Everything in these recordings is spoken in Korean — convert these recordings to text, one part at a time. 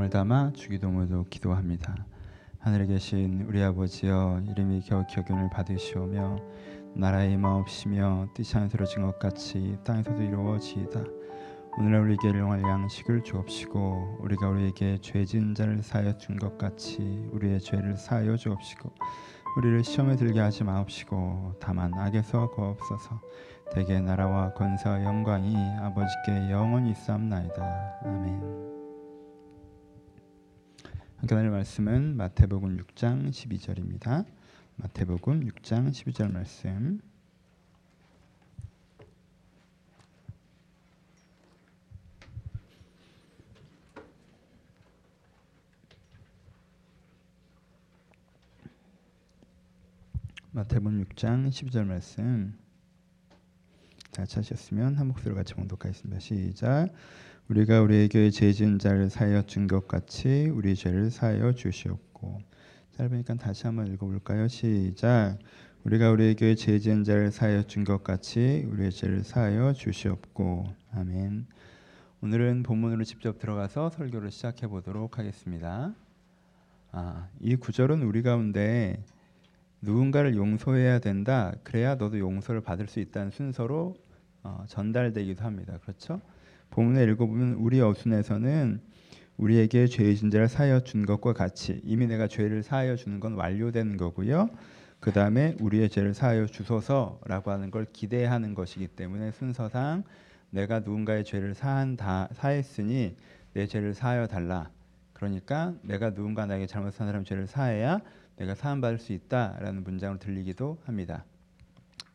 마음을 담아 주기도문으로 기도합니다. 하늘에 계신 우리 아버지여, 이름이 거룩히 여김을 받으시오며 나라의 임하옵시며 뜻이 하늘에서 이루어진 것 같이 땅에서도 이루어지이다. 오늘날 우리에게 일용할 양식을 주옵시고 우리가 우리에게 죄 지은 자를 사하여 준 것 같이 우리의 죄를 사하여 주옵시고 우리를 시험에 들게 하지 마옵시고 다만 악에서 거옵소서. 대개 나라와 권세와 영광이 아버지께 영원히 있사옵나이다. 아멘. 함께 나눌 말씀은 마태복음 6장 12절입니다. 마태복음 6장 12절 말씀. 마태복음 6장 12절 말씀. 다 찾으셨으면 한 목소리로 같이 봉독하겠습니다. 시작. 우리가 우리에게 죄 지은 자를 사하여 준 것 같이 우리 죄를 사하여 주시옵고. 짧으니까 다시 한번 읽어볼까요? 시작. 우리가 우리에게 죄 지은 자를 사하여 준 것 같이 우리의 죄를 사하여 주시옵고. 아멘. 오늘은 본문으로 직접 들어가서 설교를 시작해 보도록 하겠습니다. 이 구절은 우리 가운데 누군가를 용서해야 된다, 그래야 너도 용서를 받을 수 있다는 순서로 전달되기도 합니다. 그렇죠? 본문에 읽어보면 우리 어순에서는 우리에게 죄의 진자를 사하여 준 것과 같이, 이미 내가 죄를 사하여 주는 건 완료된 거고요. 그 다음에 우리의 죄를 사하여 주소서라고 하는 걸 기대하는 것이기 때문에 순서상 내가 누군가의 죄를 사했으니 내 죄를 사하여 달라. 그러니까 내가 누군가 나에게 잘못한 사람 죄를 사해야 내가 사함받을 수 있다라는 문장으로 들리기도 합니다.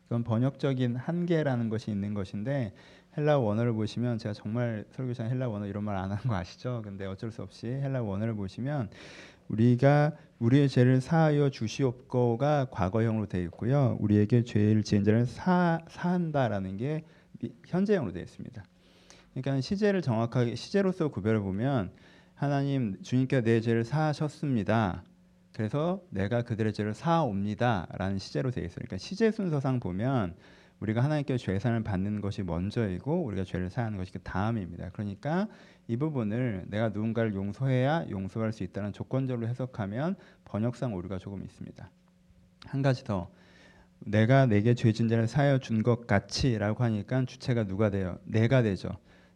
이건 번역적인 한계라는 것이 있는 것인데 헬라 원어를 보시면, 제가 정말 설교 시간에 헬라 원어 이런 말 안 하는 거 아시죠? 근데 어쩔 수 없이 헬라 원어를 보시면 우리가 우리의 죄를 사하여 주시옵고가 과거형으로 되어 있고요. 우리에게 죄를 지은 자를 사한다라는 게 현재형으로 되어 있습니다. 그러니까 시제를 정확하게 시제로서 구별해 보면, 하나님 주님께서 내 죄를 사하셨습니다. 그래서 내가 그들의 죄를 사옵니다라는 시제로 되어 있어요. 그러니까 시제 순서상 보면 우리가 하나님께 죄 사함을 받는 것이 먼저이고 우리가 죄를 사하는 것이 그 다음입니다. 그러니까 이 부분을 내가 누군가를 용서해야 용서할 수 있다는 조건적으로 해석하면 번역상 오류가 조금 있습니다. 한 가지 더, 내가 내게 죄 지은 자를 사하여 준 것 같이라고 하니까 주체가 누가 돼요? 내가 되죠.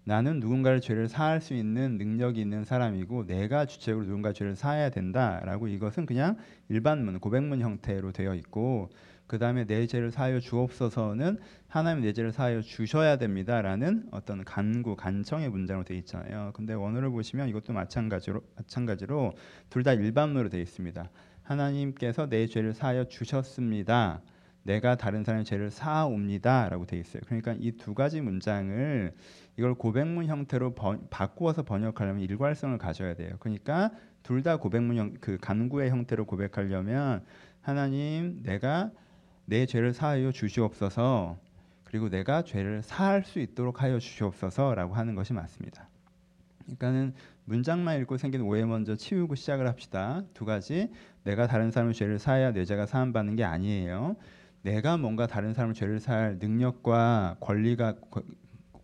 나는 누군가를 죄를 사할 수 있는 능력이 있는 사람이고 내가 주체적으로 누군가 죄를 사해야 된다라고, 이것은 그냥 일반문, 고백문 형태로 되어 있고, 그 다음에 내 죄를 사하여 주옵소서는 하나님 내 죄를 사하여 주셔야 됩니다라는 어떤 간구, 간청의 문장으로 되어 있잖아요. 근데 원어를 보시면 이것도 마찬가지로 둘 다 일반문으로 되어 있습니다. 하나님께서 내 죄를 사하여 주셨습니다. 내가 다른 사람의 죄를 사옵니다라고 되어 있어요. 그러니까 이 두 가지 문장을 이걸 고백문 형태로 바꾸어서 번역하려면 일관성을 가져야 돼요. 그러니까 둘 다 고백문 그 간구의 형태로 고백하려면, 하나님 내가 내 죄를 사하여 주시옵소서, 그리고 내가 죄를 사할 수 있도록 하여 주시옵소서라고 하는 것이 맞습니다. 그러니까는 문장만 읽고 생긴 오해 먼저 치우고 시작을 합시다. 두 가지, 내가 다른 사람의 죄를 사해야 내 죄가 사함받는 게 아니에요. 내가 뭔가 다른 사람을 죄를 살 능력과 권리가,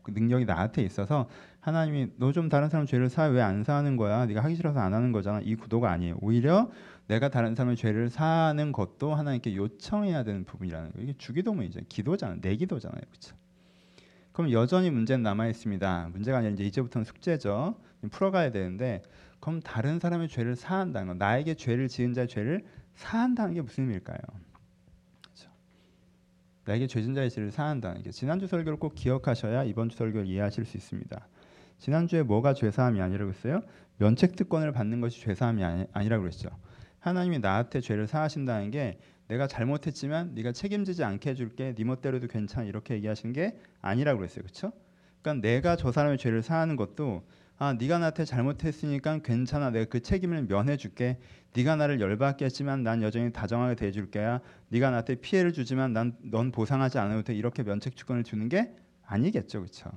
능력이 나한테 있어서 하나님이 너 좀 다른 사람 죄를 사, 왜 안 사하는 거야? 네가 하기 싫어서 안 하는 거잖아. 이 구도가 아니에요. 오히려 내가 다른 사람의 죄를 사는 것도 하나님께 요청해야 되는 부분이라는 거예요. 이게 주기도문이죠. 기도잖아요. 내 기도잖아요. 그렇죠? 그럼 여전히 문제는 남아 있습니다. 문제가 아니라 이제부터는 숙제죠. 풀어가야 되는데, 그럼 다른 사람의 죄를 사한다는 건, 나에게 죄를 지은 자의 죄를 사한다는 게 무슨 의미일까요? 나에게 죄 지은 자의 죄를 사한다는 게, 지난주 설교를 꼭 기억하셔야 이번 주 설교를 이해하실 수 있습니다. 지난주에 뭐가 죄 사함이 아니라고 했어요? 면책 특권을 받는 것이 죄 사함이 아니라고 그랬죠. 하나님이 나한테 죄를 사하신다는 게, 내가 잘못했지만 네가 책임지지 않게 해줄게, 네 멋대로도 괜찮아, 이렇게 얘기하신 게 아니라고 그랬어요. 그렇죠? 그러니까 내가 저 사람의 죄를 사하는 것도, 네가 나한테 잘못했으니까 괜찮아, 내가 그 책임을 면해줄게, 네가 나를 열받게 했지만 난 여전히 다정하게 대해줄게야, 네가 나한테 피해를 주지만 넌 보상하지 않아도 돼, 이렇게 면책 특권을 주는 게 아니겠죠. 그렇죠?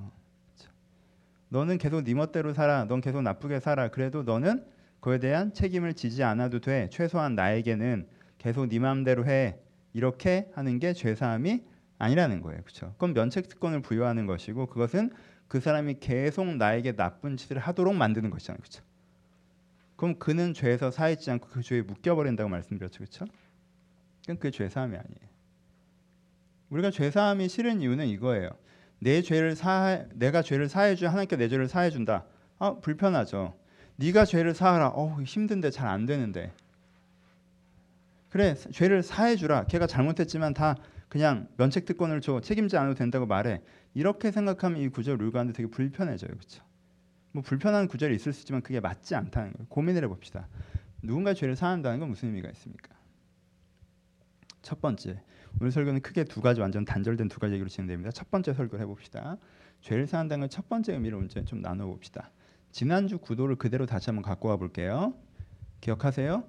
너는 계속 네 멋대로 살아, 넌 계속 나쁘게 살아, 그래도 너는 그에 대한 책임을 지지 않아도 돼, 최소한 나에게는 계속 네 마음대로 해, 이렇게 하는 게 죄 사함이 아니라는 거예요. 그렇죠? 그럼 면책 특권을 부여하는 것이고, 그것은 그 사람이 계속 나에게 나쁜 짓을 하도록 만드는 것이잖아요. 그렇죠? 그럼 그는 죄에서 사해지지 않고 그 죄에 묶여버린다고 말씀드렸죠. 그렇죠? 그럼 그게 죄사함이 아니에요. 우리가 죄사함이 싫은 이유는 이거예요. 내가 죄를 사해줘야 하나님께 내 죄를 사해준다. 아, 불편하죠. 네가 죄를 사하라. 힘든데 잘 안 되는데. 그래, 죄를 사해주라. 걔가 잘못했지만 다 그냥 면책특권을 줘. 책임지 않아도 된다고 말해. 이렇게 생각하면 이 구절 룰 가운데 되게 불편해져요. 그렇죠? 뭐 불편한 구절이 있을 수 있지만 그게 맞지 않다는 거예요. 고민을 해봅시다. 누군가 죄를 사한다는 건 무슨 의미가 있습니까? 첫 번째, 오늘 설교는 크게 두 가지, 완전 단절된 두 가지 얘기로 진행됩니다. 첫 번째 설교를 해봅시다. 죄를 사한다는 건 첫 번째 의미를 먼저 좀 나눠봅시다. 지난주 구도를 그대로 다시 한번 갖고 와볼게요. 기억하세요?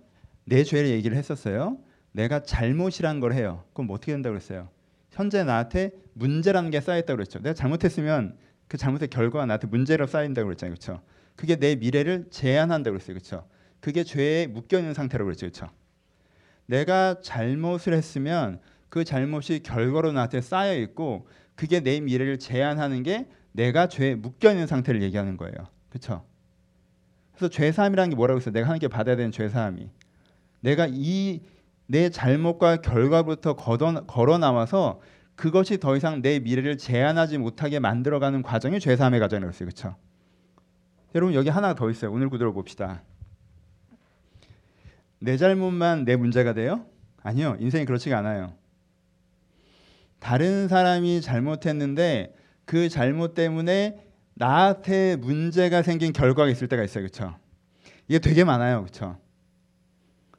내 죄를 얘기를 했었어요. 내가 잘못이란 걸 해요. 그럼 어떻게 된다고 그랬어요? 현재 나한테 문제라는 게 쌓였다고 그랬죠. 내가 잘못했으면 그 잘못의 결과가 나한테 문제로 쌓인다고 그랬잖아요. 그렇죠? 그게 내 미래를 제한한다고 그랬어요. 그렇죠? 그게 죄에 묶여있는 상태라고 그랬죠. 그렇죠? 내가 잘못을 했으면 그 잘못이 결과로 나한테 쌓여있고 그게 내 미래를 제한하는 게 내가 죄에 묶여있는 상태를 얘기하는 거예요. 그렇죠? 그래서 죄사함이라는 게 뭐라고 했어요? 내가 하나님께 받아야 되는 죄사함이. 내가 내 잘못과 결과부터 걸어 나와서 그것이 더 이상 내 미래를 제한하지 못하게 만들어가는 과정이 죄사함의 과정이라고 했어요. 그렇죠? 여러분, 여기 하나 더 있어요. 오늘 구절을 봅시다. 내 잘못만 내 문제가 돼요? 아니요. 인생이 그렇지가 않아요. 다른 사람이 잘못했는데 그 잘못 때문에 나한테 문제가 생긴 결과가 있을 때가 있어요. 그렇죠? 이게 되게 많아요. 그렇죠?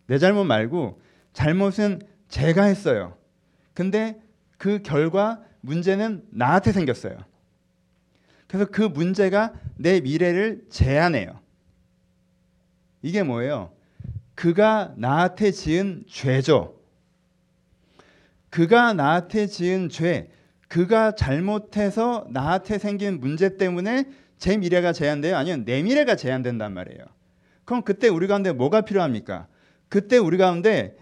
내 잘못 말고 잘못은 제가 했어요. 근데 그 결과 문제는 나한테 생겼어요. 그래서 그 문제가 내 미래를 제한해요. 이게 뭐예요? 그가 나한테 지은 죄죠. 그가 나한테 지은 죄, 그가 잘못해서 나한테 생긴 문제 때문에 제 미래가 제한돼요? 아니면 내 미래가 제한된단 말이에요. 그럼 그때 우리 가운데 뭐가 필요합니까? 그때 우리 가운데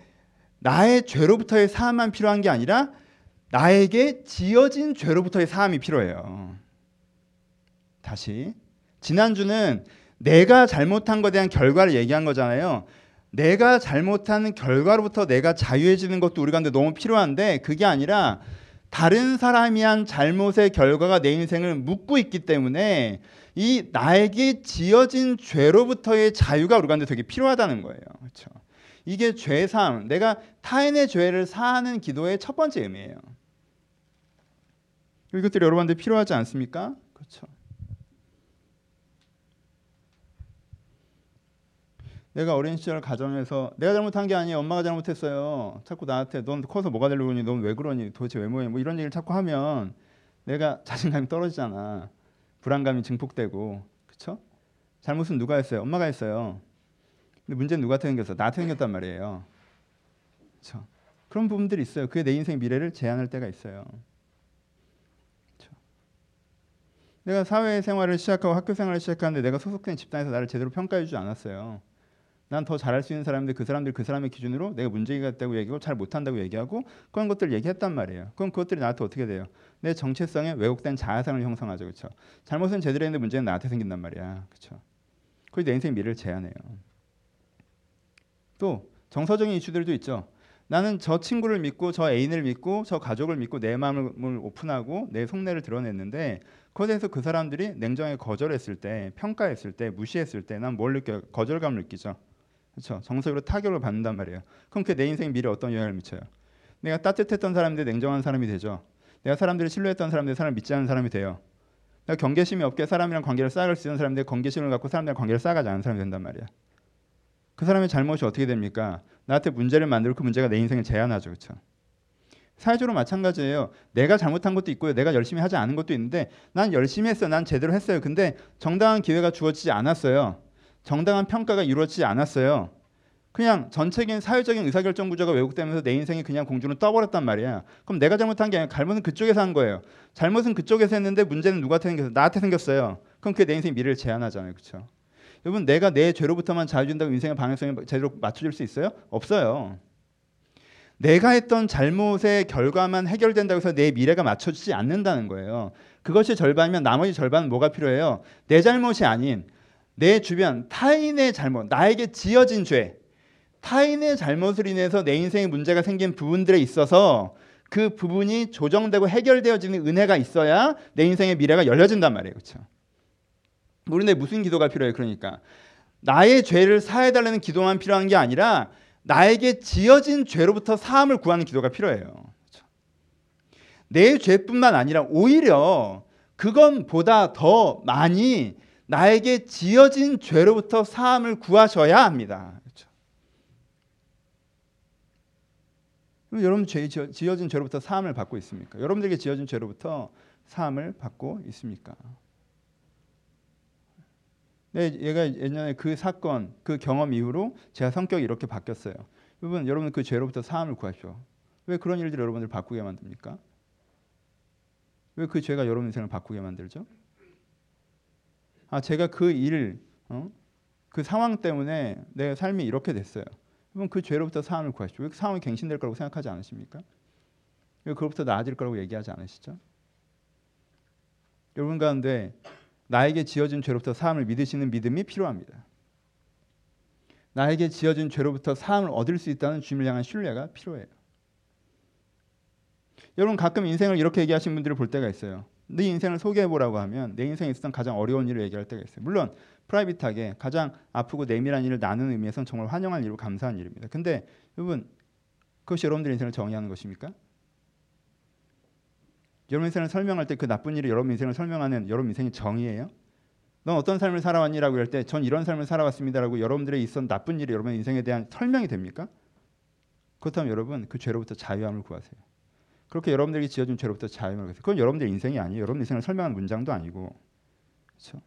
나의 죄로부터의 사함만 필요한 게 아니라 나에게 지어진 죄로부터의 사함이 필요해요. 다시, 지난주는 내가 잘못한 것에 대한 결과를 얘기한 거잖아요. 내가 잘못한 결과로부터 내가 자유해지는 것도 우리 가운데 너무 필요한데, 그게 아니라 다른 사람이 한 잘못의 결과가 내 인생을 묶고 있기 때문에 이 나에게 지어진 죄로부터의 자유가 우리 가운데 되게 필요하다는 거예요. 그렇죠? 이게 죄사함, 내가 타인의 죄를 사하는 기도의 첫 번째 의미예요. 이것들이 여러분한테 필요하지 않습니까? 그렇죠. 내가 어린 시절 가정에서 내가 잘못한 게 아니에요. 엄마가 잘못했어요. 자꾸 나한테 넌 커서 뭐가 되려고 그러니, 넌 왜 그러니, 도대체 왜 뭐해, 뭐 이런 얘기를 자꾸 하면 내가 자신감이 떨어지잖아. 불안감이 증폭되고. 그렇죠? 잘못은 누가 했어요? 엄마가 했어요. 근데 문제는 누가 생겼어? 나한테 생겼단 말이에요. 그렇죠? 그런 부분들이 있어요. 그게 내 인생 미래를 제한할 때가 있어요. 그렇죠? 내가 사회생활을 시작하고 학교생활을 시작하는데 내가 소속된 집단에서 나를 제대로 평가해주지 않았어요. 난 더 잘할 수 있는 사람인데 그 사람의 기준으로 내가 문제가 있다고 얘기하고 잘 못한다고 얘기하고 그런 것들을 얘기했단 말이에요. 그럼 그것들이 나한테 어떻게 돼요? 내 정체성에 왜곡된 자아상을 형성하죠. 그렇죠? 잘못은 제대로 했는데 문제는 나한테 생긴단 말이야. 그렇죠? 그게 내 인생 미래를 제한해요. 또 정서적인 이슈들도 있죠. 나는 저 친구를 믿고 저 애인을 믿고 저 가족을 믿고 내 마음을 오픈하고 내 속내를 드러냈는데 그에 대해서 그 사람들이 냉정하게 거절했을 때, 평가했을 때, 무시했을 때 난 뭘 느껴요? 거절감을 느끼죠. 그렇죠? 정서적으로 타격을 받는단 말이에요. 그럼 그게 내 인생 미래에 어떤 영향을 미쳐요? 내가 따뜻했던 사람인데 냉정한 사람이 되죠. 내가 사람들을 신뢰했던 사람인데 사람을 믿지 않는 사람이 돼요. 내가 경계심이 없게 사람이랑 관계를 쌓아갈 수 있는 사람인데 경계심을 갖고 사람들이랑 관계를 쌓아가지 않는 사람이 된단 말이야. 그 사람의 잘못이 어떻게 됩니까? 나한테 문제를 만들고 그 문제가 내 인생을 제한하죠. 그렇죠? 사회적으로 마찬가지예요. 내가 잘못한 것도 있고요. 내가 열심히 하지 않은 것도 있는데 난 열심히 했어요. 난 제대로 했어요. 근데 정당한 기회가 주어지지 않았어요. 정당한 평가가 이루어지지 않았어요. 그냥 전체적인 사회적인 의사결정 구조가 왜곡되면서 내 인생이 그냥 공주로 떠버렸단 말이야. 그럼 내가 잘못한 게 아니라 잘못은 그쪽에서 한 거예요. 잘못은 그쪽에서 했는데 문제는 누구한테 생겼어요? 나한테 생겼어요. 그럼 그게 내 인생 미래를 제한하잖아요. 그렇죠? 여러분, 내가 내 죄로부터만 자유준다고 인생의 방향성에 제대로 맞춰질 수 있어요? 없어요. 내가 했던 잘못의 결과만 해결된다고 해서 내 미래가 맞춰지지 않는다는 거예요. 그것이 절반이면 나머지 절반은 뭐가 필요해요? 내 잘못이 아닌 내 주변 타인의 잘못, 나에게 지어진 죄, 타인의 잘못을 인해서 내 인생에 문제가 생긴 부분들에 있어서 그 부분이 조정되고 해결되어지는 은혜가 있어야 내 인생의 미래가 열려진단 말이에요. 그렇죠? 우리는 무슨 기도가 필요해요? 그러니까 나의 죄를 사해달라는 기도만 필요한 게 아니라 나에게 지어진 죄로부터 사함을 구하는 기도가 필요해요. 그렇죠? 내 죄뿐만 아니라 오히려 그건보다 더 많이 나에게 지어진 죄로부터 사함을 구하셔야 합니다. 그렇죠? 여러분 지어진 죄로부터 사함을 받고 있습니까? 여러분들에게 지어진 죄로부터 사함을 받고 있습니까? 네, 얘가 예전에 그 사건, 그 경험 이후로 제가 성격이 이렇게 바뀌었어요. 여러분, 그 죄로부터 사함을 구하십시오. 왜 그런 일들을 여러분들 바꾸게 만듭니까? 왜 그 죄가 여러분 인생을 바꾸게 만들죠? 아, 제가 그 일, 그 상황 때문에 내 삶이 이렇게 됐어요. 그럼 그 죄로부터 사함을 구하시죠. 왜 그 상황이 갱신될 거라고 생각하지 않으십니까? 왜 그로부터 나아질 거라고 얘기하지 않으시죠? 여러분 가운데 나에게 지어진 죄로부터 사함을 믿으시는 믿음이 필요합니다. 나에게 지어진 죄로부터 사함을 얻을 수 있다는 주님을 향한 신뢰가 필요해요. 여러분 가끔 인생을 이렇게 얘기하시는 분들을 볼 때가 있어요. 네 인생을 소개해보라고 하면 내 인생에 있었던 가장 어려운 일을 얘기할 때가 있어요. 물론 프라이빗하게 가장 아프고 내밀한 일을 나누는 의미에서는 정말 환영할 일이고 감사한 일입니다. 근데 여러분 그것이 여러분들의 인생을 정의하는 것입니까? 여러분 인생을 설명할 때 그 나쁜 일이 여러분 인생을 설명하는 여러분 인생의 정의예요? 넌 어떤 삶을 살아왔니라고 할 때 전 이런 삶을 살아왔습니다라고 여러분들의 있었던 나쁜 일이 여러분 인생에 대한 설명이 됩니까? 그렇다면 여러분 그 죄로부터 자유함을 구하세요. 그렇게 여러분들이 지어준 죄로부터 자유함을 구하세요. 그건 여러분들 인생이 아니에요. 여러분 인생을 설명하는 문장도 아니고, 그렇죠?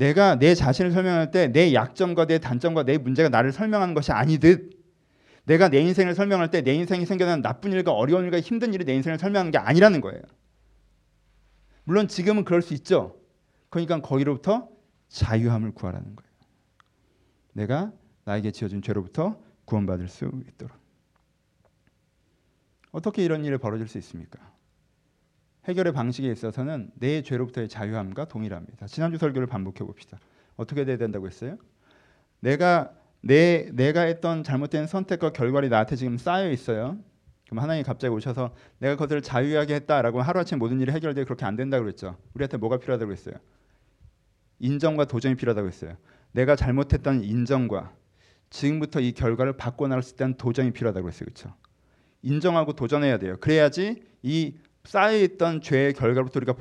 내가 내 자신을 설명할 때 내 약점과 내 단점과 내 문제가 나를 설명하는 것이 아니듯, 내가 내 인생을 설명할 때 내 인생이 생겨난 나쁜 일과 어려운 일과 힘든 일이 내 인생을 설명하는 게 아니라는 거예요. 물론 지금은 그럴 수 있죠. 그러니까 거기로부터 자유함을 구하라는 거예요. 내가 나에게 지어준 죄로부터 구원받을 수 있도록. 어떻게 이런 일이 벌어질 수 있습니까? 해결의 방식에 있어서는 내 죄로부터의 자유함과 동일합니다. 지난주 설교를 반복해 봅시다. 어떻게 돼야 된다고 했어요? 내가 했던 잘못된 선택과 결과를 나한테 지금 쌓여 있어요. 그럼 하나님이 갑자기 오셔서 내가 그것을 자유하게 했다라고 하루아침에 모든 일이 해결되고 그렇게 안 된다고 그랬죠. 우리한테 뭐가 필요하다고 했어요? 인정과 도전이 필요하다고 했어요. 내가 잘못했던 인정과 지금부터 이 결과를 바꿔나갈 수 있다는 도전이 필요하다고 했어요. 그렇죠? 인정하고 도전해야 돼요. 그래야지 이 쌓여있던 죄의 결과로부터 우리가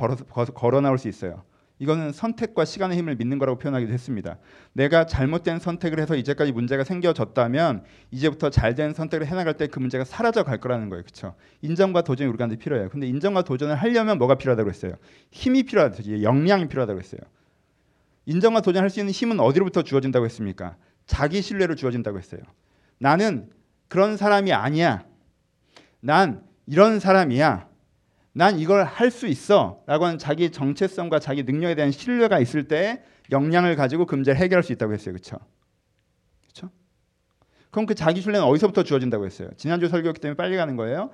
걸어나올 수 있어요. 이거는 선택과 시간의 힘을 믿는 거라고 표현하기도 했습니다. 내가 잘못된 선택을 해서 이제까지 문제가 생겨졌다면 이제부터 잘된 선택을 해나갈 때 그 문제가 사라져 갈 거라는 거예요. 그렇죠? 인정과 도전이 우리 가운데 필요해요. 근데 인정과 도전을 하려면 뭐가 필요하다고 했어요? 힘이 필요하다고, 역량이 필요하다고 했어요. 인정과 도전할 수 있는 힘은 어디로부터 주어진다고 했습니까? 자기 신뢰로 주어진다고 했어요. 나는 그런 사람이 아니야. 난 이런 사람이야. 난 이걸 할 수 있어 라고 하는 자기 정체성과 자기 능력에 대한 신뢰가 있을 때 역량을 가지고 그 문제를 해결할 수 있다고 했어요. 그렇죠? 그렇죠? 그럼 그 자기 신뢰는 어디서부터 주어진다고 했어요? 지난주 설교했기 때문에 빨리 가는 거예요.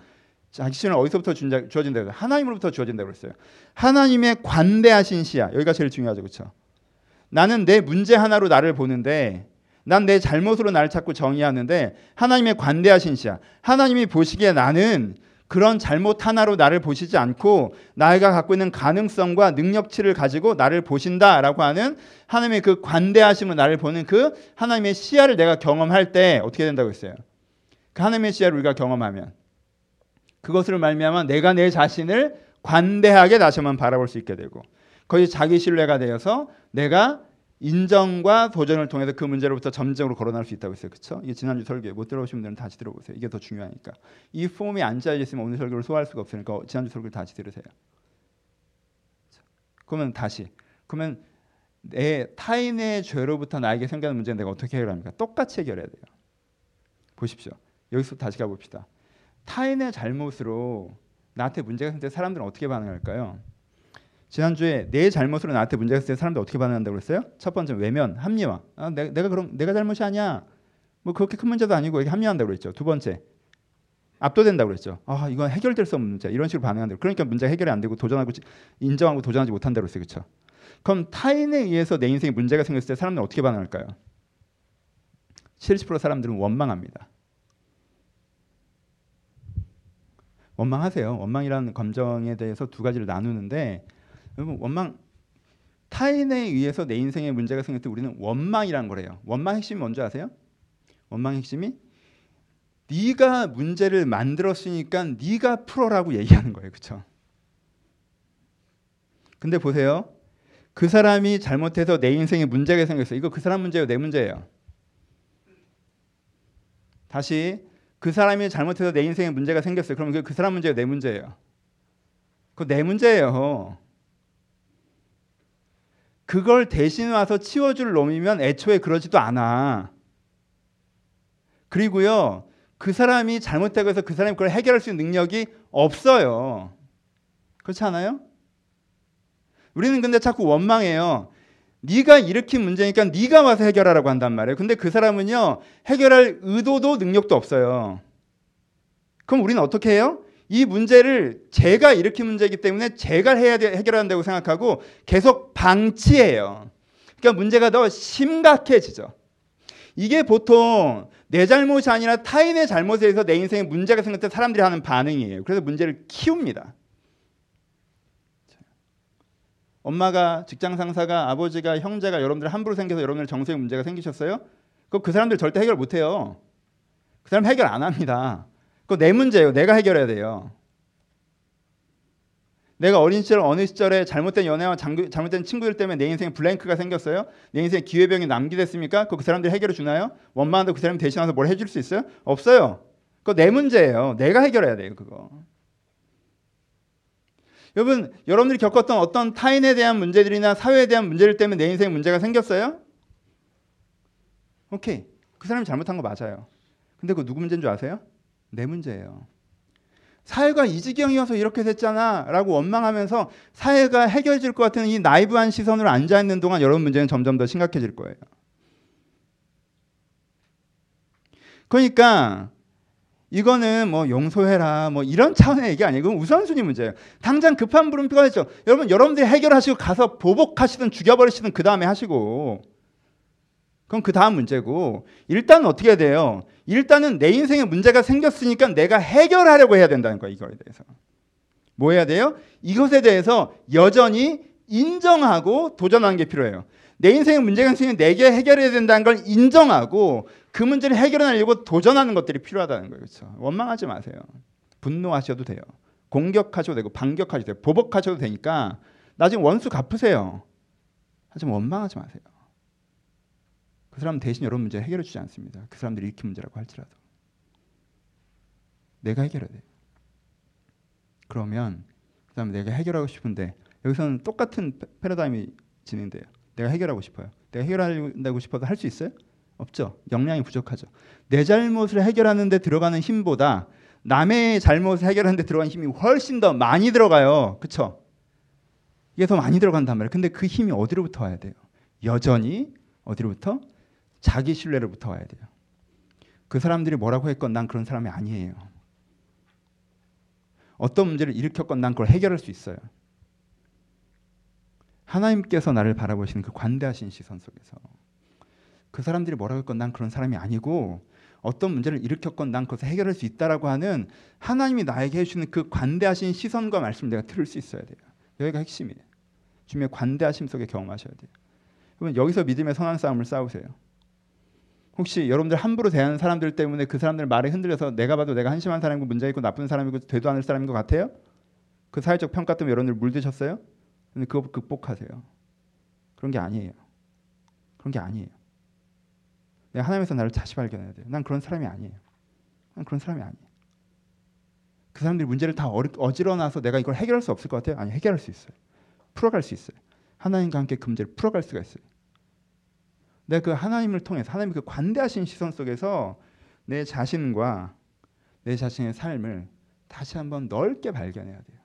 자기 신뢰는 어디서부터 주어진다고 했어요? 하나님으로부터 주어진다고 했어요. 하나님의 관대하신 시야. 여기가 제일 중요하죠. 그렇죠? 나는 내 문제 하나로 나를 보는데 난 내 잘못으로 나를 자꾸 정의하는데 하나님의 관대하신 시야. 하나님이 보시기에 나는 그런 잘못 하나로 나를 보시지 않고 나이가 갖고 있는 가능성과 능력치를 가지고 나를 보신다라고 하는 하나님의 그 관대하심을 나를 보는 그 하나님의 시야를 내가 경험할 때 어떻게 된다고 했어요? 그 하나님의 시야를 우리가 경험하면 그것을 말미암아 내가 내 자신을 관대하게 다시 한번 바라볼 수 있게 되고 거의 자기 신뢰가 되어서 내가 인정과 도전을 통해서 그 문제로부터 점진적으로 걸어날 수 있다고 했어요. 그렇죠? 이게 지난주 설교에 못 들어오신 분들은 다시 들어보세요. 이게 더 중요하니까. 이 폼이 안 짜여있으면 오늘 설교를 소화할 수가 없으니까 지난주 설교를 다시 들으세요. 그러면 다시. 그러면 내 타인의 죄로부터 나에게 생겨난 문제는 내가 어떻게 해결합니까? 똑같이 해결해야 돼요. 보십시오. 여기서 다시 가봅시다. 타인의 잘못으로 나한테 문제가 생길 때 사람들은 어떻게 반응할까요? 지난주에 내 잘못으로 나한테 문제가 있을 때 사람들 어떻게 반응한다고 그랬어요? 첫 번째 외면, 합리화. 아, 내가 잘못이 아니야. 뭐 그렇게 큰 문제도 아니고 이렇게 합리화한다고 그랬죠. 두 번째, 압도된다고 그랬죠. 아, 이건 해결될 수 없는 문제. 이런 식으로 반응한다고. 그러니까 문제가 해결이 안 되고 도전하고 인정하고 도전하지 못한다고 그랬어요. 그렇죠? 그럼 타인에 의해서 내 인생에 문제가 생겼을 때 사람들은 어떻게 반응할까요? 70% 사람들은 원망합니다. 원망하세요. 원망이라는 감정에 대해서 두 가지를 나누는데, 여러분 원망, 타인에 의해서 내 인생에 문제가 생겼을 때 우리는 원망이라는 거래요. 원망 핵심이 뭔지 아세요? 원망 핵심이 네가 문제를 만들었으니까 네가 풀어라고 얘기하는 거예요. 그렇죠? 근데 보세요. 그 사람이 잘못해서 내 인생에 문제가 생겼어요. 이거 그 사람 문제예요? 내 문제예요? 다시 그 사람이 잘못해서 내 인생에 문제가 생겼어요. 그럼 그 사람 문제예요? 내 문제예요? 그거 내 문제예요. 그걸 대신 와서 치워줄 놈이면 애초에 그러지도 않아. 그리고요. 그 사람이 잘못되고 해서 그 사람이 그걸 해결할 수 있는 능력이 없어요. 그렇지 않아요? 우리는 근데 자꾸 원망해요. 네가 일으킨 문제니까 네가 와서 해결하라고 한단 말이에요. 근데 그 사람은요. 해결할 의도도 능력도 없어요. 그럼 우리는 어떻게 해요? 이 문제를 제가 일으킨 문제이기 때문에 제가 해야 돼, 해결한다고 생각하고 계속 방치해요. 그러니까 문제가 더 심각해지죠. 이게 보통 내 잘못이 아니라 타인의 잘못에 의해서 내 인생에 문제가 생겼을 때 사람들이 하는 반응이에요. 그래서 문제를 키웁니다. 엄마가, 직장 상사가, 아버지가, 형제가 여러분들 함부로 생겨서 여러분들 정서에 문제가 생기셨어요? 그럼 그 사람들 절대 해결 못해요. 그 사람 해결 안 합니다. 그거 내 문제예요. 내가 해결해야 돼요. 내가 어린 시절 어느 시절에 잘못된 연애와 잘못된 친구들 때문에 내 인생에 블랭크가 생겼어요? 내 인생에 기회병이 남기됐습니까? 그거 그 사람들 해결해 주나요? 원망한다고 그 사람이 대신 와서 뭘 해줄 수 있어요? 없어요. 그거 내 문제예요. 내가 해결해야 돼요. 그거. 여러분, 여러분들이 겪었던 어떤 타인에 대한 문제들이나 사회에 대한 문제들 때문에 내 인생에 문제가 생겼어요? 오케이. 그 사람이 잘못한 거 맞아요. 근데 그거 누구 문제인 줄 아세요? 내 문제예요. 사회가 이 지경이어서 이렇게 됐잖아 라고 원망하면서 사회가 해결해질 것 같은 이 나이브한 시선으로 앉아있는 동안 여러분 문제는 점점 더 심각해질 거예요. 그러니까 이거는 뭐 용서해라 뭐 이런 차원의 얘기 아니에요. 그건 우선순위 문제예요. 당장 급한 물음표가 됐죠. 여러분, 여러분들이 해결하시고 가서 보복하시든 죽여버리시든 그 다음에 하시고, 그럼 그 다음 문제고, 일단 어떻게 해야 돼요? 일단은 내 인생에 문제가 생겼으니까 내가 해결하려고 해야 된다는 거예요. 이거에 대해서 뭐 해야 돼요? 이것에 대해서 여전히 인정하고 도전하는 게 필요해요. 내 인생에 문제가 생기면 내게 해결해야 된다는 걸 인정하고 그 문제를 해결하려고 도전하는 것들이 필요하다는 거예요. 그렇죠? 원망하지 마세요. 분노하셔도 돼요. 공격하셔도 되고 반격하셔도 돼요. 보복하셔도 되니까 나중에 원수 갚으세요. 하지만 원망하지 마세요. 그 사람 대신 여러분 문제 해결해 주지 않습니다. 그 사람들이 일으킨 문제라고 할지라도 내가 해결해야 돼요. 그러면 그 다음에 내가 해결하고 싶은데, 여기서는 똑같은 패러다임이 진행돼요. 내가 해결하고 싶어요. 내가 해결한다고 싶어도 할 수 있어요? 없죠. 역량이 부족하죠. 내 잘못을 해결하는 데 들어가는 힘보다 남의 잘못을 해결하는 데 들어가는 힘이 훨씬 더 많이 들어가요. 그렇죠? 이게 더 많이 들어간단 말이에요. 근데 그 힘이 어디로부터 와야 돼요? 여전히 어디로부터? 자기 신뢰로부터 와야 돼요. 그 사람들이 뭐라고 했건 난 그런 사람이 아니에요. 어떤 문제를 일으켰건 난 그걸 해결할 수 있어요. 하나님께서 나를 바라보시는 그 관대하신 시선 속에서 그 사람들이 뭐라고 했건 난 그런 사람이 아니고, 어떤 문제를 일으켰건 난 그것을 해결할 수 있다라고 하는 하나님이 나에게 해주시는 그 관대하신 시선과 말씀 내가 들을 수 있어야 돼요. 여기가 핵심이에요. 주님의 관대하심 속에 경험하셔야 돼요. 그러면 여기서 믿음의 선한 싸움을 싸우세요. 혹시 여러분들 함부로 대하는 사람들 때문에 그 사람들 말에 흔들려서 내가 봐도 내가 한심한 사람이고 문제 있고 나쁜 사람이고 되도 않을 사람인 것 같아요? 그 사회적 평가 때문에 여러분들 물드셨어요? 근데 그거 극복하세요. 그런 게 아니에요. 그런 게 아니에요. 내가 하나님에서 나를 다시 발견해야 돼요. 난 그런 사람이 아니에요. 난 그런 사람이 아니에요. 그 사람들이 문제를 다 어지러워놔서 내가 이걸 해결할 수 없을 것 같아요? 아니, 해결할 수 있어요. 풀어갈 수 있어요. 하나님과 함께 그 문제를 풀어갈 수가 있어요. 내가 그 하나님을 통해서, 하나님의 그 관대하신 시선 속에서 내 자신과 내 자신의 삶을 다시 한번 넓게 발견해야 돼요.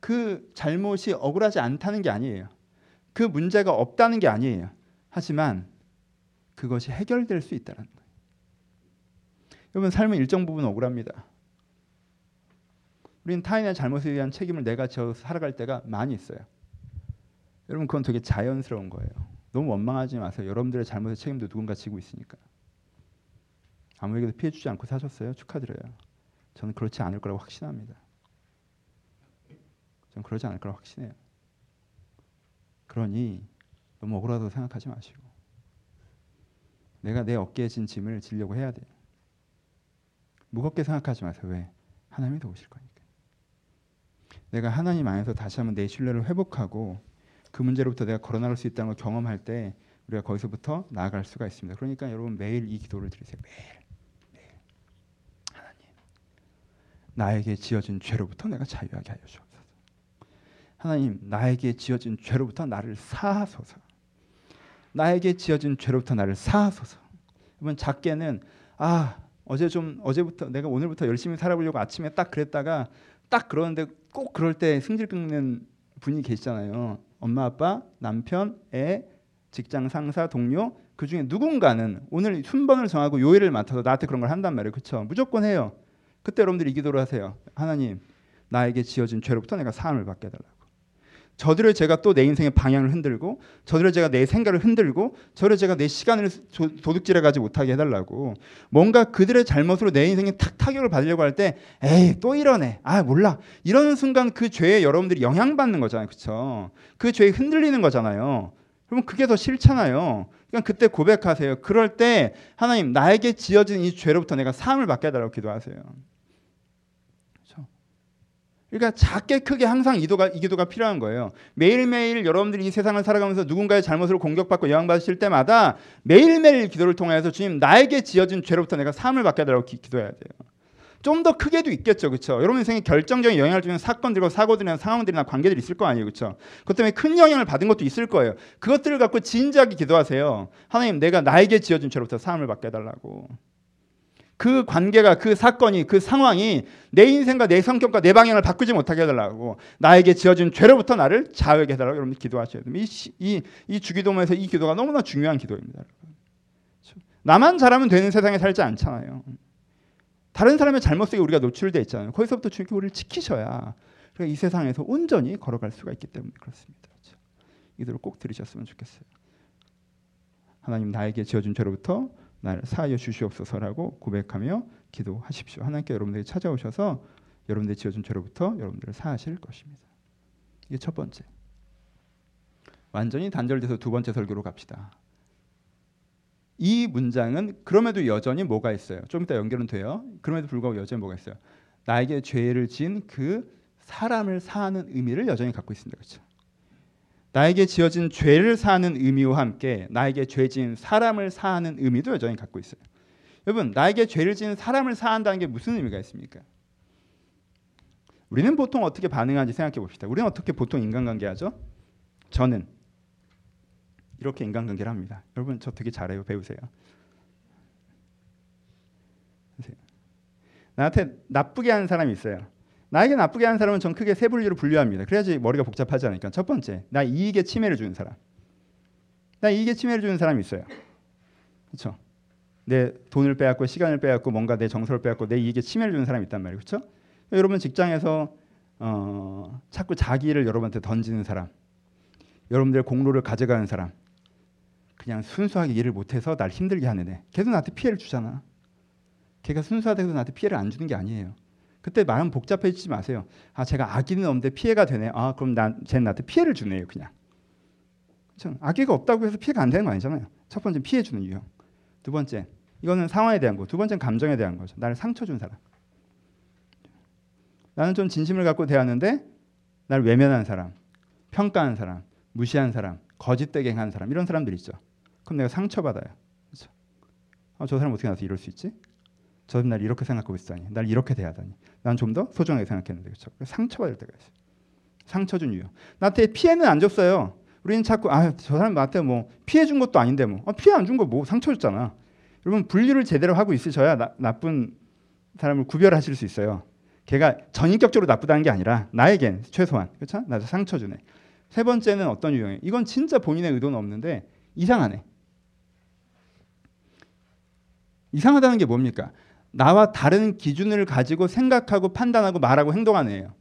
그 잘못이 억울하지 않다는 게 아니에요. 그 문제가 없다는 게 아니에요. 하지만 그것이 해결될 수 있다는 거예요. 여러분, 삶은 일정 부분 억울합니다. 우리는 타인의 잘못에 대한 책임을 내가 져서 살아갈 때가 많이 있어요. 여러분 그건 되게 자연스러운 거예요. 너무 원망하지 마세요. 여러분들의 잘못의 책임도 누군가 지고 있으니까. 아무에게도 피해주지 않고 사셨어요. 축하드려요. 저는 그렇지 않을 거라고 확신합니다. 저는 그러지 않을 거라고 확신해요. 그러니 너무 억울하다고 생각하지 마시고 내가 내 어깨에 진 짐을 지려고 해야 돼요. 무겁게 생각하지 마세요. 왜? 하나님이 도우실 거니까. 내가 하나님 안에서 다시 한번 내 신뢰를 회복하고 그 문제로부터 내가 걸어나갈 수 있다는 걸 경험할 때 우리가 거기서부터 나아갈 수가 있습니다. 그러니까 여러분 매일 이 기도를 드리세요. 매일. 하나님, 나에게 지어진 죄로부터 내가 자유하게 하여 주옵소서. 하나님, 나에게 지어진 죄로부터 나를 사하소서. 나에게 지어진 죄로부터 나를 사하소서. 여러분 작게는 어제부터 내가 오늘부터 열심히 살아보려고 아침에 딱 그랬다가 딱 그러는데 꼭 그럴 때 승질 끊는 분이 계시잖아요. 엄마, 아빠, 남편, 애, 직장 상사, 동료 그 중에 누군가는 오늘 순번을 정하고 요일을 맡아서 나한테 그런 걸 한단 말이에요. 그렇죠? 무조건 해요. 그때 여러분들이 이 기도를 하세요. 하나님, 나에게 지어진 죄로부터 내가 사함을 받게 해달라고. 저들을 제가 또 내 인생의 방향을 흔들고 저들을 제가 내 생각을 흔들고 저들을 제가 내 시간을 도둑질해가지 못하게 해달라고. 뭔가 그들의 잘못으로 내 인생에 타격을 받으려고 할 때 에이 또 이러네, 아 몰라, 이러는 순간 그 죄에 여러분들이 영향받는 거잖아요. 그렇죠? 그 죄에 흔들리는 거잖아요. 그러면 그게 더 싫잖아요. 그냥 그때 고백하세요. 그럴 때 하나님, 나에게 지어진 이 죄로부터 내가 사함을 받게 해달라고 기도하세요. 그러니까 작게 크게 항상 이 기도가 필요한 거예요. 매일매일 여러분들이 이 세상을 살아가면서 누군가의 잘못으로 공격받고 영향받으실 때마다 매일매일 기도를 통해서 주님, 나에게 지어진 죄로부터 내가 사함을 받게 하라고 기도해야 돼요. 좀 더 크게도 있겠죠. 그렇죠? 여러분 인생에 결정적인 영향을 주는 사건들과 사고들이나 상황들이나 관계들이 있을 거 아니에요. 그렇죠? 그것 때문에 큰 영향을 받은 것도 있을 거예요. 그것들을 갖고 진지하게 기도하세요. 하나님, 내가 나에게 지어진 죄로부터 사함을 받게 해달라고. 그 관계가, 그 사건이, 그 상황이 내 인생과 내 성격과 내 방향을 바꾸지 못하게 해달라고. 나에게 지어진 죄로부터 나를 자유하게 해달라고 여러분들 기도하셔야 됩니다. 이 주기도문에서 이 기도가 너무나 중요한 기도입니다. 나만 잘하면 되는 세상에 살지 않잖아요. 다른 사람의 잘못 속에 우리가 노출되어 있잖아요. 거기서부터 주님께서 우리를 지키셔야 그러니까 이 세상에서 온전히 걸어갈 수가 있기 때문에 그렇습니다. 이 기도를 꼭 들으셨으면 좋겠어요. 하나님, 나에게 지어진 죄로부터 나를 사하여 주시옵소서라고 고백하며 기도하십시오. 하나님께 여러분들이 찾아오셔서 여러분들이 지어준 죄로부터 여러분들을 사하실 것입니다. 이게 첫 번째. 완전히 단절돼서 두 번째 설교로 갑시다. 이 문장은 그럼에도 여전히 뭐가 있어요? 좀 이따 연결은 돼요. 그럼에도 불구하고 여전히 뭐가 있어요? 나에게 죄를 지은 그 사람을 사하는 의미를 여전히 갖고 있습니다. 그렇죠? 나에게 지어진 죄를 사하는 의미와 함께 나에게 죄 지은 사람을 사하는 의미도 여전히 갖고 있어요. 여러분, 나에게 죄를 지은 사람을 사한다는 게 무슨 의미가 있습니까? 우리는 보통 어떻게 반응하는지 생각해 봅시다. 우리는 어떻게 보통 인간관계 하죠? 저는 이렇게 인간관계를 합니다. 여러분, 저 되게 잘해요. 배우세요. 나한테 나쁘게 하는 사람이 있어요. 나에게 나쁘게 하는 사람은 전 크게 세 분류로 분류합니다. 그래야지 머리가 복잡하지 않으니까. 첫 번째, 나 이익에 침해를 주는 사람. 나 이익에 침해를 주는 사람이 있어요. 그렇죠? 내 돈을 빼앗고 시간을 빼앗고 뭔가 내 정서를 빼앗고 내 이익에 침해를 주는 사람이 있단 말이에요. 그렇죠? 여러분 직장에서 자꾸 자기를 여러분한테 던지는 사람, 여러분들의 공로를 가져가는 사람, 그냥 순수하게 일을 못해서 날 힘들게 하는 애. 걔도 나한테 피해를 주잖아. 걔가 순수하다고 해서 나한테 피해를 안 주는 게 아니에요. 그때 마음 복잡해지지 마세요. 아, 제가 악의는 없는데 피해가 되네. 아, 그럼 쟤는 나한테 피해를 주네요. 그냥. 그렇죠? 악의가 없다고 해서 피해가 안 되는 거 아니잖아요. 첫 번째는 피해 주는 유형. 두 번째, 이거는 상황에 대한 거. 두 번째는 감정에 대한 거죠. 나를 상처 준 사람. 나는 좀 진심을 갖고 대하는데 나를 외면한 사람, 평가한 사람, 무시한 사람, 거짓되게 행한 사람, 이런 사람들 있죠. 그럼 내가 상처받아요. 그렇죠? 아, 저 사람 어떻게 나한테 이럴 수 있지? 저 사람 날 이렇게 생각하고 있다니, 날 이렇게 대하다니, 난 좀 더 소중하게 생각했는데. 그렇죠? 상처받을 때가 있어요. 상처 준 이유. 나한테 피해는 안 줬어요. 우리는 자꾸 저 사람 나한테 뭐 피해 준 것도 아닌데 뭐 피해 안 준 거 뭐 상처 줬잖아. 여러분 분류를 제대로 하고 있으셔야 나쁜 사람을 구별하실 수 있어요. 걔가 전인격적으로 나쁘다는 게 아니라 나에겐 최소한, 그렇죠? 나도 상처 주네. 세 번째는 어떤 유형이에요? 이건 진짜 본인의 의도는 없는데 이상하네. 이상하다는 게 뭡니까? 나와 다른 기준을 가지고 생각하고 판단하고 말하고 행동하는 애예요.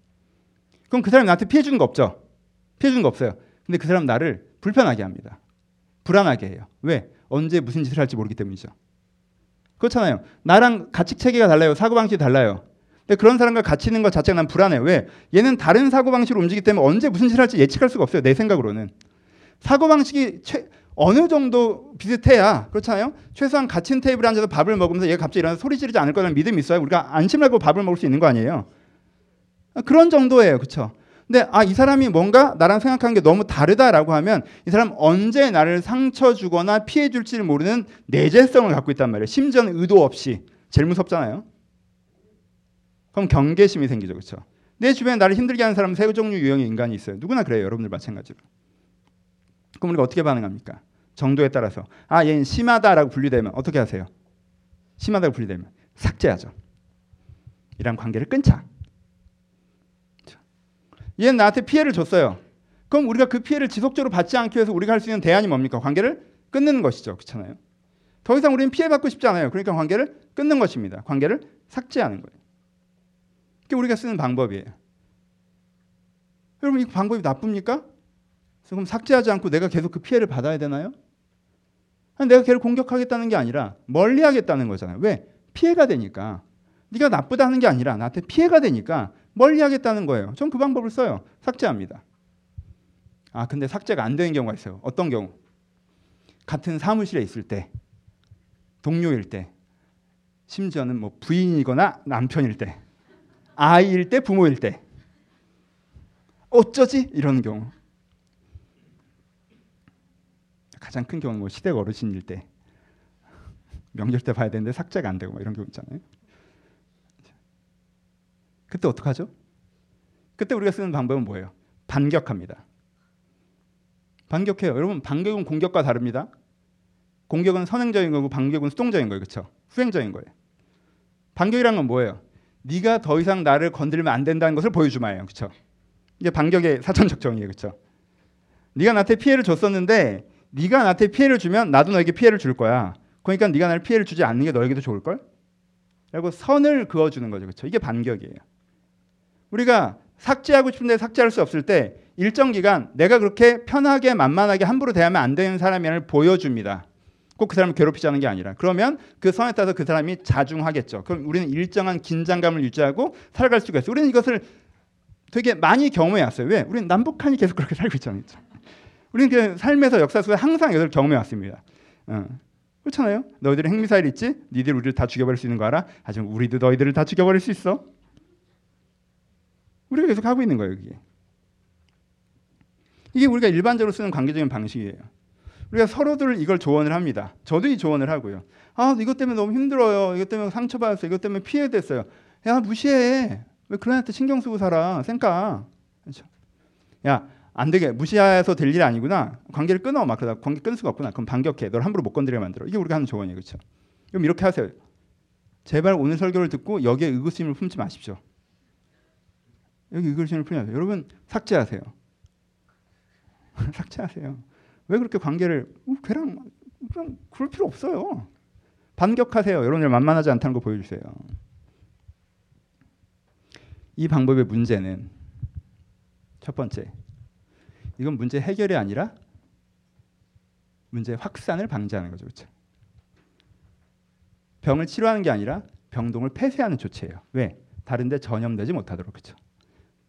그럼 그 사람이 나한테 피해 주는 거 없죠? 피해 주는 거 없어요. 근데 그 사람 나를 불편하게 합니다. 불안하게 해요. 왜? 언제 무슨 짓을 할지 모르기 때문이죠. 그렇잖아요. 나랑 가치 체계가 달라요. 사고방식이 달라요. 근데 그런 사람과 같이 있는 것 자체가 난 불안해요. 왜? 얘는 다른 사고방식으로 움직이기 때문에 언제 무슨 짓을 할지 예측할 수가 없어요. 내 생각으로는. 사고방식이 어느 정도 비슷해야, 그렇잖아요. 최소한 같은 테이블에 앉아서 밥을 먹으면서 얘가 갑자기 일어나서 소리 지르지 않을 거라는 믿음이 있어야 우리가 안심을 하고 밥을 먹을 수 있는 거 아니에요. 그런 정도예요. 그렇죠? 근데 아, 이 사람이 뭔가 나랑 생각하는 게 너무 다르다라고 하면 이 사람 언제 나를 상처 주거나 피해 줄지를 모르는 내재성을 갖고 있단 말이에요. 심지어는 의도 없이. 제일 무섭잖아요. 그럼 경계심이 생기죠. 그렇죠? 내 주변에 나를 힘들게 하는 사람은 세 종류 유형의 인간이 있어요. 누구나 그래요. 여러분들 마찬가지로. 그럼 우리가 어떻게 반응합니까? 정도에 따라서. 아, 얘는 심하다라고 분류되면 어떻게 하세요? 심하다고 분류되면 삭제하죠. 이런 관계를 끊자. 얘는 나한테 피해를 줬어요. 그럼 우리가 그 피해를 지속적으로 받지 않기 위해서 우리가 할 수 있는 대안이 뭡니까? 관계를 끊는 것이죠. 그렇잖아요. 더 이상 우리는 피해받고 싶지 않아요. 그러니까 관계를 끊는 것입니다. 관계를 삭제하는 거예요. 그게 우리가 쓰는 방법이에요. 여러분, 이 방법이 나쁩니까? 그럼 삭제하지 않고 내가 계속 그 피해를 받아야 되나요? 아니, 내가 걔를 공격하겠다는 게 아니라 멀리하겠다는 거잖아요. 왜? 피해가 되니까. 네가 나쁘다 하는 게 아니라 나한테 피해가 되니까 멀리하겠다는 거예요. 전 그 방법을 써요. 삭제합니다. 아, 근데 삭제가 안 되는 경우가 있어요. 어떤 경우? 같은 사무실에 있을 때, 동료일 때, 심지어는 뭐 부인이거나 남편일 때, 아이일 때, 부모일 때. 어쩌지? 이런 경우. 가장 큰 경우는 뭐 시댁 어르신일 때, 명절 때 봐야 되는데 삭제가 안 되고 막 이런 경우 있잖아요. 그때 어떡하죠? 그때 우리가 쓰는 방법은 뭐예요? 반격합니다. 반격해요. 여러분, 반격은 공격과 다릅니다. 공격은 선행적인 거고 반격은 수동적인 거예요. 그렇죠? 후행적인 거예요. 반격이란 건 뭐예요? 네가 더 이상 나를 건드리면 안 된다는 것을 보여주마예요. 그렇죠? 이게 반격의 사전적정이에요. 그렇죠? 네가 나한테 피해를 줬었는데 네가 나한테 피해를 주면 나도 너에게 피해를 줄 거야. 그러니까 네가 나를 피해를 주지 않는 게 너에게도 좋을걸? 라고 선을 그어주는 거죠. 그렇죠? 이게 반격이에요. 우리가 삭제하고 싶은데 삭제할 수 없을 때 일정 기간 내가 그렇게 편하게 만만하게 함부로 대하면 안 되는 사람이라는 걸 보여줍니다. 꼭 그 사람을 괴롭히자는 게 아니라. 그러면 그 선에 따라서 그 사람이 자중하겠죠. 그럼 우리는 일정한 긴장감을 유지하고 살아갈 수가 있어요. 우리는 이것을 되게 많이 경험해 왔어요. 왜? 우리는 남북한이 계속 그렇게 살고 있잖아요. 우리는 그 삶에서 역사 속에 항상 이것을 경험해 왔습니다. 그렇잖아요. 너희들은 핵미사일 있지? 니들 우리를 다 죽여버릴 수 있는 거 알아? 하지만 우리도 너희들을 다 죽여버릴 수 있어. 우리가 계속 하고 있는 거예요. 이게 우리가 일반적으로 쓰는 관계적인 방식이에요. 우리가 서로들 이걸 조언을 합니다. 저도 이 조언을 하고요. 아, 이것 때문에 너무 힘들어요. 이것 때문에 상처받았어요. 이것 때문에 피해됐어요. 야, 무시해. 왜 그런 애한테 신경 쓰고 살아? 쌩까. 그렇죠? 야, 안 되게 무시해서 될 일이 아니구나. 관계를 끊어. 막 그러다 관계 끊을 수가 없구나. 그럼 반격해. 널 함부로 못 건드리게 만들어. 이게 우리가 하는 조언이에요. 그렇죠? 그럼 이렇게 하세요. 제발 오늘 설교를 듣고 여기에 의구심을 품지 마십시오. 여기 의구심을 품지 마세요. 여러분, 삭제하세요. 삭제하세요. 왜 그렇게 관계를 그냥 그럴 필요 없어요. 반격하세요. 여러분들 만만하지 않다는 거 보여주세요. 이 방법의 문제는 첫 번째, 이건 문제 해결이 아니라 문제 확산을 방지하는 거죠. 그렇죠? 병을 치료하는 게 아니라 병동을 폐쇄하는 조치예요. 왜? 다른 데 전염되지 못하도록. 그렇죠?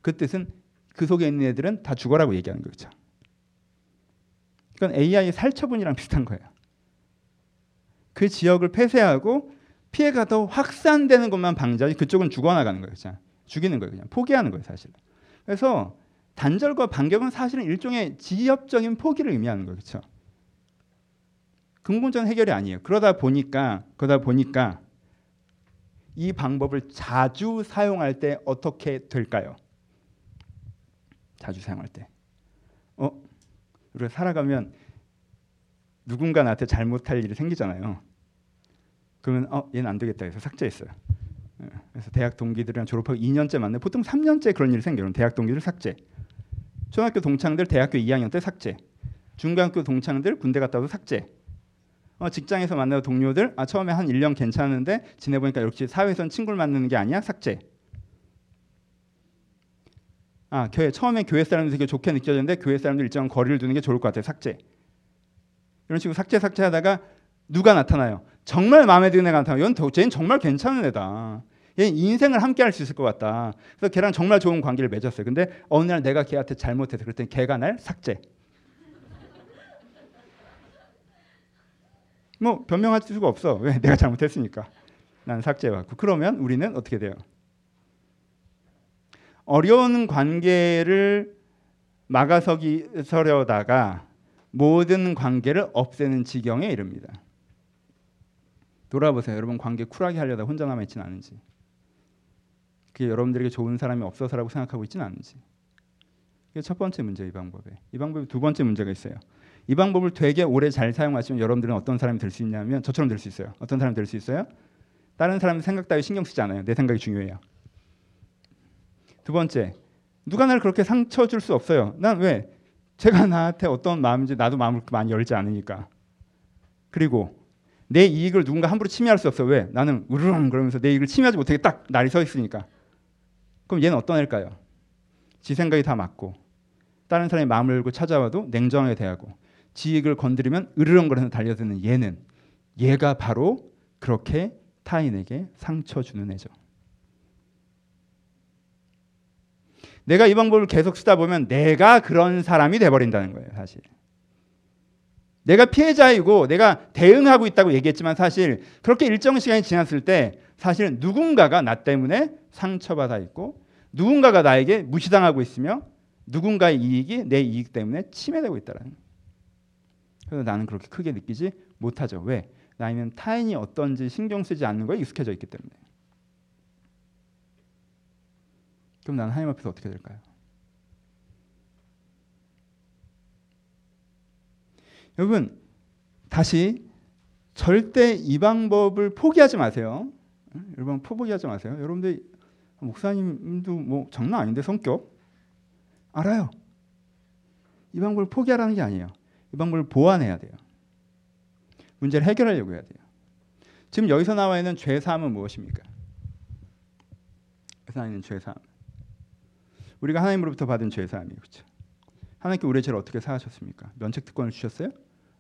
그 뜻은 그 속에 있는 애들은 다 죽어라고 얘기하는 거죠. 그렇죠? 이건 AI 살처분이랑 비슷한 거예요. 그 지역을 폐쇄하고 피해가 더 확산되는 것만 방지하지 그쪽은 죽어나가는 거예요. 그렇죠? 죽이는 거예요. 그냥 포기하는 거예요. 사실. 그래서 단절과 반격은 사실은 일종의 지엽적인 포기를 의미하는 거예요. 그렇죠? 근본적인 해결이 아니에요. 그러다 보니까 이 방법을 자주 사용할 때 어떻게 될까요? 자주 사용할 때. 우리가 살아가면 누군가 나한테 잘못할 일이 생기잖아요. 그러면 얘는 안 되겠다 해서 삭제했어요. 그래서 대학 동기들이랑 졸업하고 2년째 만나요. 보통 3년째 그런 일이 생겨요. 대학 동기들 삭제. 초등학교 동창들 대학교 2학년 때 삭제. 중간학교 동창들 군대 갔다 와서 삭제. 직장에서 만나는 동료들 처음에 한 1년 괜찮은데 지내보니까 역시 사회에선 친구를 만나는 게 아니야. 삭제. 처음에 교회 사람들이 되게 좋게 느껴졌는데 교회 사람들 일정한 거리를 두는 게 좋을 것 같아요. 삭제. 이런 식으로 삭제하다가 누가 나타나요? 정말 마음에 드는 애가 나타나요. 쟤는 정말 괜찮은 애다. 얘는 인생을 함께 할 수 있을 것 같다. 그래서 걔랑 정말 좋은 관계를 맺었어요. 근데 어느 날 내가 걔한테 잘못해서 그랬더니 걔가 날 삭제. 뭐 변명할 수가 없어. 왜? 내가 잘못했으니까. 난 삭제받고. 그러면 우리는 어떻게 돼요? 어려운 관계를 막아서려다가 모든 관계를 없애는 지경에 이릅니다. 돌아보세요. 여러분 관계 쿨하게 하려다 혼자 남아있지는 않은지. 그게 여러분들에게 좋은 사람이 없어서라고 생각하고 있지는 않은지. 이게 첫 번째 문제예요. 이 방법에 두 번째 문제가 있어요. 이 방법을 되게 오래 잘 사용하시면 여러분들은 어떤 사람이 될 수 있냐면 저처럼 될 수 있어요. 어떤 사람이 될 수 있어요? 다른 사람 생각 따위 신경 쓰지 않아요. 내 생각이 중요해요. 두 번째, 누가 날 그렇게 상처 줄 수 없어요. 난 왜? 제가 나한테 어떤 마음인지 나도 마음을 많이 열지 않으니까. 그리고 내 이익을 누군가 함부로 침해할 수 없어. 왜? 나는 으르렁 그러면서 내 이익을 침해하지 못하게 딱 날이 서 있으니까. 그럼 얘는 어떤 애일까요? 지 생각이 다 맞고 다른 사람의 마음을 열고 찾아와도 냉정하게 대하고 지 이익을 건드리면 으르렁거려서 달려드는 얘는, 얘가 바로 그렇게 타인에게 상처 주는 애죠. 내가 이 방법을 계속 쓰다 보면 내가 그런 사람이 돼버린다는 거예요. 사실 내가 피해자이고 내가 대응하고 있다고 얘기했지만 사실 그렇게 일정 시간이 지났을 때 사실 누군가가 나 때문에 상처받아 있고 누군가가 나에게 무시당하고 있으며 누군가의 이익이 내 이익 때문에 침해되고 있다는 거예요. 그래서 나는 그렇게 크게 느끼지 못하죠. 왜? 나는 타인이 어떤지 신경 쓰지 않는 거에 익숙해져 있기 때문에. 그럼 나는 하나님 앞에서 어떻게 될까요? 여러분, 다시 절대 이 방법을 포기하지 마세요. 여러분, 포기하지 마세요. 여러분들 목사님도 뭐 장난 아닌데 성격? 알아요. 이 방법을 포기하라는 게 아니에요. 이 방법을 보완해야 돼요. 문제를 해결하려고 해야 돼요. 지금 여기서 나와 있는 죄사함은 무엇입니까? 여기서 나와 있는 죄사함. 우리가 하나님으로부터 받은 죄사함이에요. 그렇죠? 하나님께 우리의 죄를 어떻게 사하셨습니까? 면책특권을 주셨어요?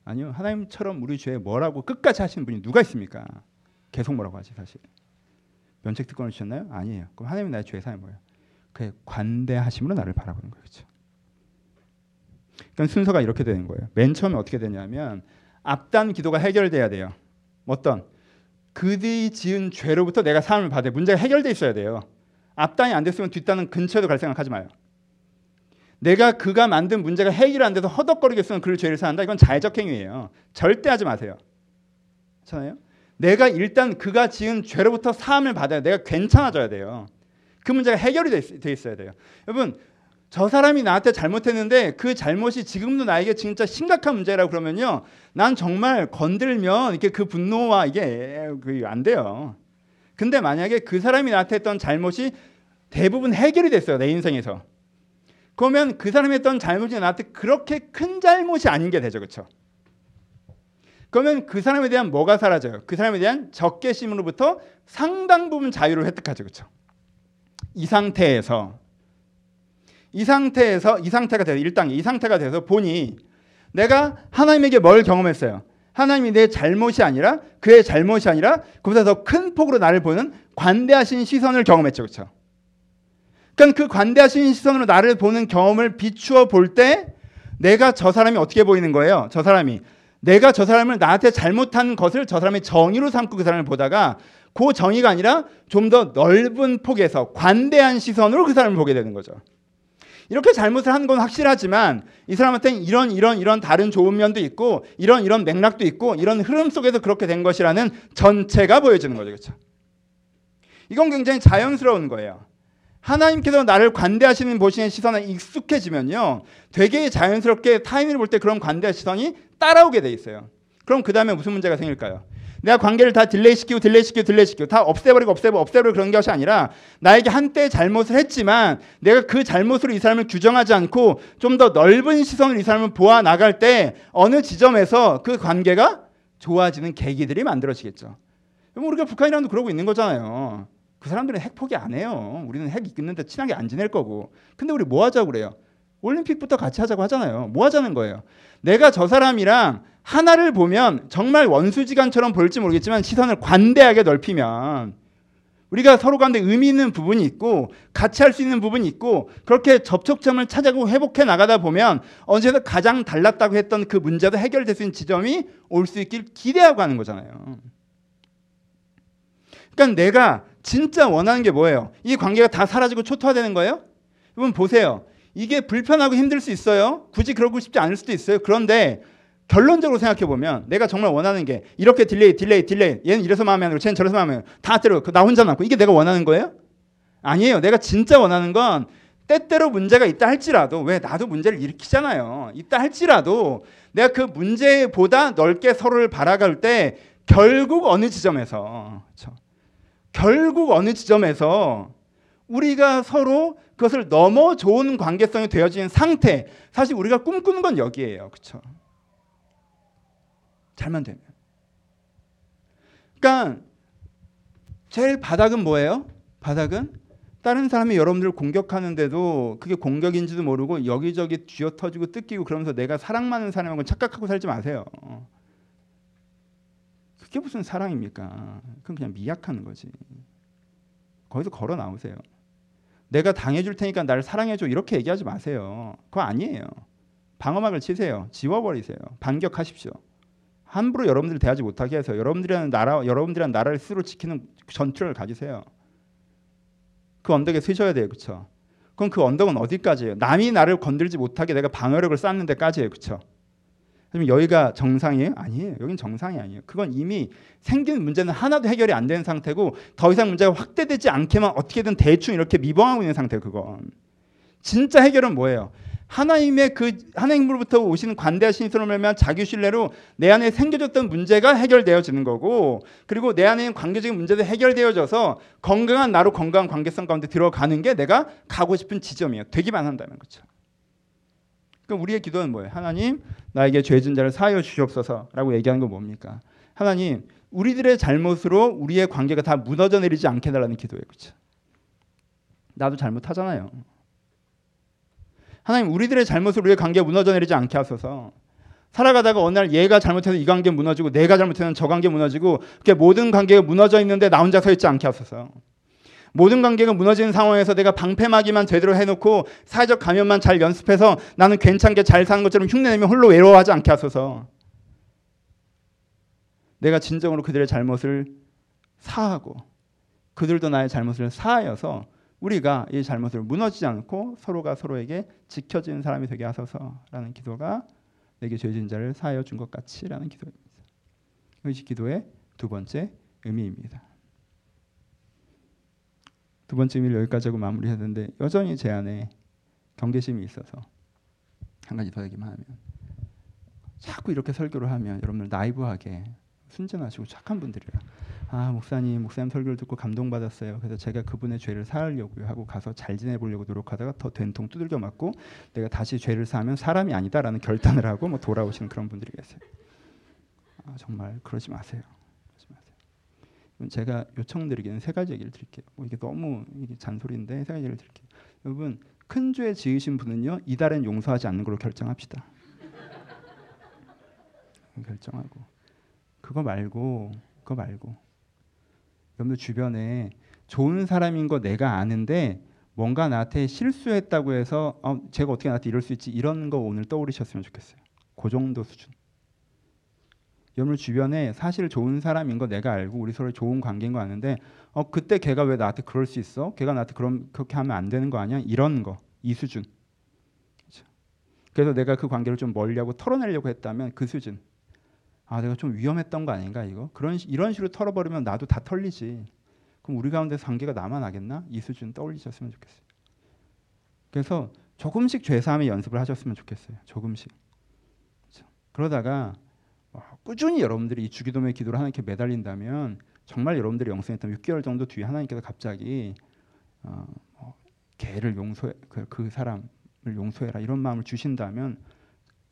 아니요. 하나님처럼 우리 죄에 뭐라고 끝까지 하시는 분이 누가 있습니까? 계속 뭐라고 하지 사실. 면책특권을 주셨나요? 아니에요. 그럼 하나님이 나의 죄사함이 뭐예요? 그의 관대하심으로 나를 바라보는 거예요. 그렇죠? 그러니까 순서가 이렇게 되는 거예요. 맨 처음에 어떻게 되냐면 앞단 기도가 해결돼야 돼요. 어떤? 그들이 지은 죄로부터 내가 사함을 받아 문제가 해결돼 있어야 돼요. 앞단이 안 됐으면 뒷단은 근처에도 갈 생각하지 마요. 내가 그가 만든 문제가 해결 안 돼서 허덕거리겠으면 그를 죄를 사한다. 이건 자의적 행위예요. 절대 하지 마세요. 괜찮아요? 내가 일단 그가 지은 죄로부터 사함을 받아야 내가 괜찮아져야 돼요. 그 문제가 해결이 돼 있어야 돼요. 여러분, 저 사람이 나한테 잘못했는데 그 잘못이 지금도 나에게 진짜 심각한 문제라고 그러면요, 난 정말 건들면 이렇게 그 분노와 이게 안 돼요. 근데 만약에 그 사람이 나한테 했던 잘못이 대부분 해결이 됐어요. 내 인생에서. 그러면 그 사람이 했던 잘못이 나한테 그렇게 큰 잘못이 아닌 게 되죠. 그렇죠? 그러면 그 사람에 대한 뭐가 사라져요? 그 사람에 대한 적개심으로부터 상당 부분 자유를 획득하죠. 그렇죠? 이 상태가 돼서 보니 내가 하나님에게 뭘 경험했어요? 하나님이 내 잘못이 아니라 그의 잘못이 아니라 그보다 더 큰 폭으로 나를 보는 관대하신 시선을 경험했죠. 그렇죠? 그러니까 그 관대하신 시선으로 나를 보는 경험을 비추어 볼 때 내가 저 사람이 어떻게 보이는 거예요? 내가 저 사람을 나한테 잘못한 것을 저 사람의 정의로 삼고 그 사람을 보다가 그 정의가 아니라 좀 더 넓은 폭에서 관대한 시선으로 그 사람을 보게 되는 거죠. 이렇게 잘못을 한 건 확실하지만 이 사람한테는 이런 다른 좋은 면도 있고 이런 맥락도 있고 이런 흐름 속에서 그렇게 된 것이라는 전체가 보여지는 거죠. 그렇죠? 이건 굉장히 자연스러운 거예요. 하나님께서 나를 관대하시는 보시는 시선에 익숙해지면요, 되게 자연스럽게 타인을 볼 때 그런 관대한 시선이 따라오게 돼 있어요. 그럼 그 다음에 무슨 문제가 생길까요? 내가 관계를 다 딜레이시키고 다 없애버리고 그런 것이 아니라 나에게 한때 잘못을 했지만 내가 그 잘못으로 이 사람을 규정하지 않고 좀 더 넓은 시선으로 이 사람을 보아 나갈 때 어느 지점에서 그 관계가 좋아지는 계기들이 만들어지겠죠. 우리가 북한이랑도 그러고 있는 거잖아요. 그 사람들은 핵 포기 안 해요. 우리는 핵 있는데 친하게 안 지낼 거고. 근데 우리 뭐 하자고 그래요? 올림픽부터 같이 하자고 하잖아요. 뭐 하자는 거예요? 내가 저 사람이랑 하나를 보면 정말 원수지간처럼 보일지 모르겠지만 시선을 관대하게 넓히면 우리가 서로 가운데 의미 있는 부분이 있고 같이 할 수 있는 부분이 있고 그렇게 접촉점을 찾아가고 회복해 나가다 보면 언제나 가장 달랐다고 했던 그 문제도 해결될 수 있는 지점이 올 수 있길 기대하고 하는 거잖아요. 그러니까 내가 진짜 원하는 게 뭐예요? 이 관계가 다 사라지고 초토화되는 거예요? 여러분 보세요. 이게 불편하고 힘들 수 있어요. 굳이 그러고 싶지 않을 수도 있어요. 그런데 결론적으로 생각해보면 내가 정말 원하는 게 이렇게 딜레이 얘는 이래서 마음에 안 들고 쟤는 저래서 마음에 안 들고 다 때려 나 혼자 남고 이게 내가 원하는 거예요? 아니에요. 내가 진짜 원하는 건 때때로 문제가 있다 할지라도 왜 나도 문제를 일으키잖아요. 있다 할지라도 내가 그 문제보다 넓게 서로를 바라갈 때 결국 어느 지점에서 그렇죠? 결국 어느 지점에서 우리가 서로 그것을 넘어 좋은 관계성이 되어진 상태 사실 우리가 꿈꾸는 건 여기예요. 그렇죠? 잘만 되면. 그러니까 제일 바닥은 뭐예요? 바닥은 다른 사람이 여러분들을 공격하는데도 그게 공격인지도 모르고 여기저기 쥐어터지고 뜯기고 그러면서 내가 사랑 많은 사람하고 착각하고 살지 마세요. 그게 무슨 사랑입니까? 그건 그냥 미약한 거지. 거기서 걸어 나오세요. 내가 당해줄 테니까 나를 사랑해줘 이렇게 얘기하지 마세요. 그거 아니에요. 방어막을 치세요. 지워버리세요. 반격하십시오. 함부로 여러분들을 대하지 못하게 해서 여러분들이라는 나라를 스스로 지키는 전투를 가지세요. 그 언덕에 서셔야 돼요. 그렇죠? 그럼 그 언덕은 어디까지예요? 남이 나를 건들지 못하게 내가 방어력을 쌓는 데까지예요. 그렇죠? 그럼 여기가 정상이에요? 아니에요. 여긴 정상이 아니에요. 그건 이미 생긴 문제는 하나도 해결이 안 된 상태고 더 이상 문제가 확대되지 않게만 어떻게든 대충 이렇게 미봉하고 있는 상태예요. 그건. 진짜 해결은 뭐예요? 하나님의 그 하나님으로부터 오시는 관대하신 신선함을 말하면 자기 신뢰로 내 안에 생겨졌던 문제가 해결되어지는 거고 그리고 내 안에 있는 관계적인 문제도 해결되어져서 건강한 나로 건강한 관계성 가운데 들어가는 게 내가 가고 싶은 지점이에요. 되기만 한다는 거죠. 그럼 우리의 기도는 뭐예요? 하나님 나에게 죄진 자를 사하여 주시옵소서라고 얘기하는 건 뭡니까? 하나님 우리들의 잘못으로 우리의 관계가 다 무너져 내리지 않게 해달라는 기도예요. 그렇죠? 나도 잘못하잖아요. 하나님 우리들의 잘못으로 우리의 관계가 무너져 내리지 않게 하소서. 살아가다가 어느 날 얘가 잘못해서 이 관계 무너지고 내가 잘못해서 저 관계 무너지고 그게 모든 관계가 무너져 있는데 나 혼자 서 있지 않게 하소서. 모든 관계가 무너지는 상황에서 내가 방패막이만 제대로 해놓고 사회적 감염만 잘 연습해서 나는 괜찮게 잘 사는 것처럼 흉내내며 홀로 외로워하지 않게 하소서. 내가 진정으로 그들의 잘못을 사하고 그들도 나의 잘못을 사하여서 우리가 이 잘못을 무너지지 않고 서로가 서로에게 지켜지는 사람이 되게 하소서라는 기도가 내게 죄진 자를 사하여 준 것 같이라는 기도입니다. 이것이 기도의 두 번째 의미입니다. 두 번째 의미를 여기까지 하고 마무리했는데 여전히 제 안에 경계심이 있어서 한 가지 더 얘기만 하면 자꾸 이렇게 설교를 하면 여러분들 나이브하게 순진하시고 착한 분들이라 아 목사님 설교를 듣고 감동받았어요. 그래서 제가 그분의 죄를 사하려고요 하고 가서 잘 지내보려고 노력하다가 더 된통 두들겨 맞고 내가 다시 죄를 사하면 사람이 아니다라는 결단을 하고 뭐 돌아오시는 그런 분들이 계세요. 아, 정말 그러지 마세요. 그러지 마세요. 제가 요청드리기는 세 가지 얘기를 드릴게요. 뭐 이게 너무 잔소리인데 세 가지 얘기를 드릴게요. 여러분 큰 죄 지으신 분은요 이달엔 용서하지 않는 걸로 결정합시다. 결정하고 그거 말고 여러분들 주변에 좋은 사람인 거 내가 아는데 뭔가 나한테 실수했다고 해서 제가 어떻게 나한테 이럴 수 있지 이런 거 오늘 떠오르셨으면 좋겠어요. 그 정도 수준. 여러분 주변에 사실 좋은 사람인 거 내가 알고 우리 서로 좋은 관계인 거 아는데 그때 걔가 왜 나한테 그럴 수 있어? 걔가 나한테 그렇게 하면 안 되는 거 아니야? 이런 거. 이 수준. 그렇죠? 그래서 내가 그 관계를 좀 멀리하고 털어내려고 했다면 그 수준. 아, 내가 좀 위험했던 거 아닌가 이거? 이런 식으로 털어버리면 나도 다 털리지. 그럼 우리 가운데 관계가 남아나겠나? 이 수준 떠올리셨으면 좋겠어요. 그래서 조금씩 죄사함의 연습을 하셨으면 좋겠어요. 조금씩. 그렇죠? 그러다가 꾸준히 여러분들이 이 주기도문의 기도를 하나님께 매달린다면 정말 여러분들이 영성했던 6개월 정도 뒤에 하나님께서 갑자기 걔를 용서해, 그 사람을 용서해라 이런 마음을 주신다면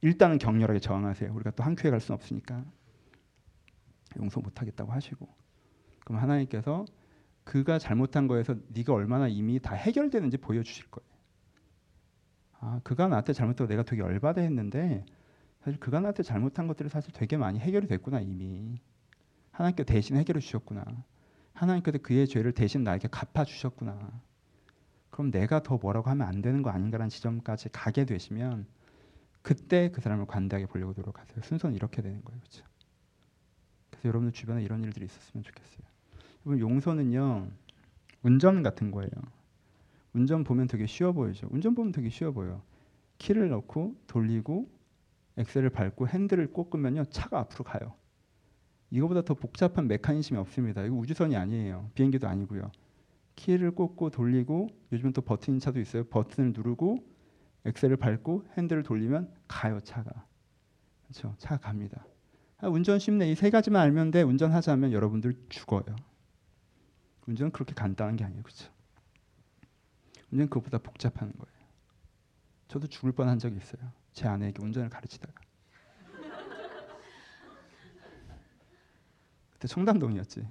일단은 격렬하게 저항하세요. 우리가 또 한 큐에 갈 수는 없으니까 용서 못하겠다고 하시고 그럼 하나님께서 그가 잘못한 거에서 네가 얼마나 이미 다 해결되는지 보여주실 거예요. 아, 그가 나한테 잘못했다고 내가 되게 열받아 했는데 사실 그가 나한테 잘못한 것들이 사실 되게 많이 해결이 됐구나. 이미 하나님께서 대신 해결해 주셨구나. 하나님께서 그의 죄를 대신 나에게 갚아주셨구나. 그럼 내가 더 뭐라고 하면 안 되는 거 아닌가라는 지점까지 가게 되시면 그때 그 사람을 관대하게 보려고 노력하세요. 순서는 이렇게 되는 거예요. 그렇죠? 그래서 여러분들 주변에 이런 일들이 있었으면 좋겠어요. 여러분, 용서는요, 운전 같은 거예요. 운전 보면 되게 쉬워 보이죠. 운전 보면 되게 쉬워 보여요. 키를 넣고 돌리고 엑셀을 밟고 핸들을 꽂으면요 차가 앞으로 가요. 이거보다 더 복잡한 메커니즘이 없습니다. 이거 우주선이 아니에요. 비행기도 아니고요. 키를 꽂고 돌리고, 요즘은 또 버튼인 차도 있어요. 버튼을 누르고 엑셀을 밟고 핸들을 돌리면 가요, 차가. 그렇죠? 차가 갑니다. 아, 운전 쉽네. 이 세 가지만 알면 돼. 운전하자면 여러분들 죽어요. 운전은 그렇게 간단한 게 아니에요. 그렇죠? 운전은 그것보다 복잡한 거예요. 저도 죽을 뻔한 적이 있어요. 제 아내에게 운전을 가르치다가. 그때 청담동이었지.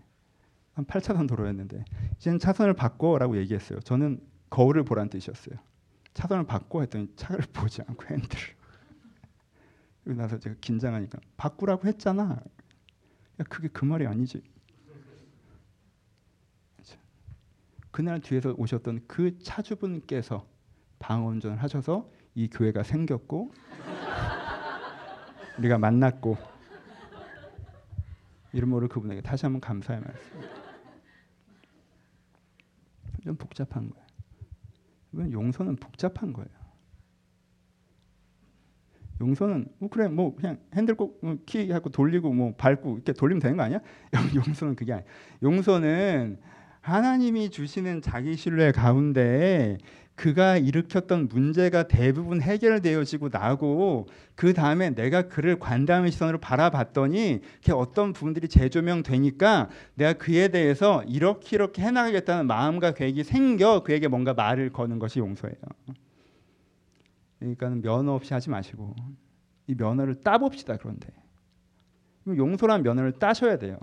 한 8차선 도로였는데 이제는 차선을 바꿔라고 얘기했어요. 저는 거울을 보란 뜻이었어요. 차선을 바꿔 했더니 차를 보지 않고 핸들을. 그리고 나서 제가 긴장하니까 바꾸라고 했잖아. 야, 그게 그 말이 아니지. 그날 뒤에서 오셨던 그 차주분께서 방어운전을 하셔서 이 교회가 생겼고 우리가 만났고 이름으로 그분에게 다시 한번 감사의 말씀. 좀 복잡한 거예요. 왜 용서는 복잡한 거예요. 용서는 뭐 그래 뭐 그냥 핸들 꼭 키 하고 돌리고 뭐 밟고 이렇게 돌리면 되는 거 아니야? 용서는 그게 아니야. 용서는 하나님이 주시는 자기 신뢰 가운데 그가 일으켰던 문제가 대부분 해결되어지고 나고 그 다음에 내가 그를 관대함의 시선으로 바라봤더니 그 어떤 부분들이 재조명되니까 내가 그에 대해서 이렇게 해나가겠다는 마음과 계획이 생겨 그에게 뭔가 말을 거는 것이 용서예요. 그러니까 면허 없이 하지 마시고 이 면허를 따봅시다. 그런데 용서란 면허를 따셔야 돼요.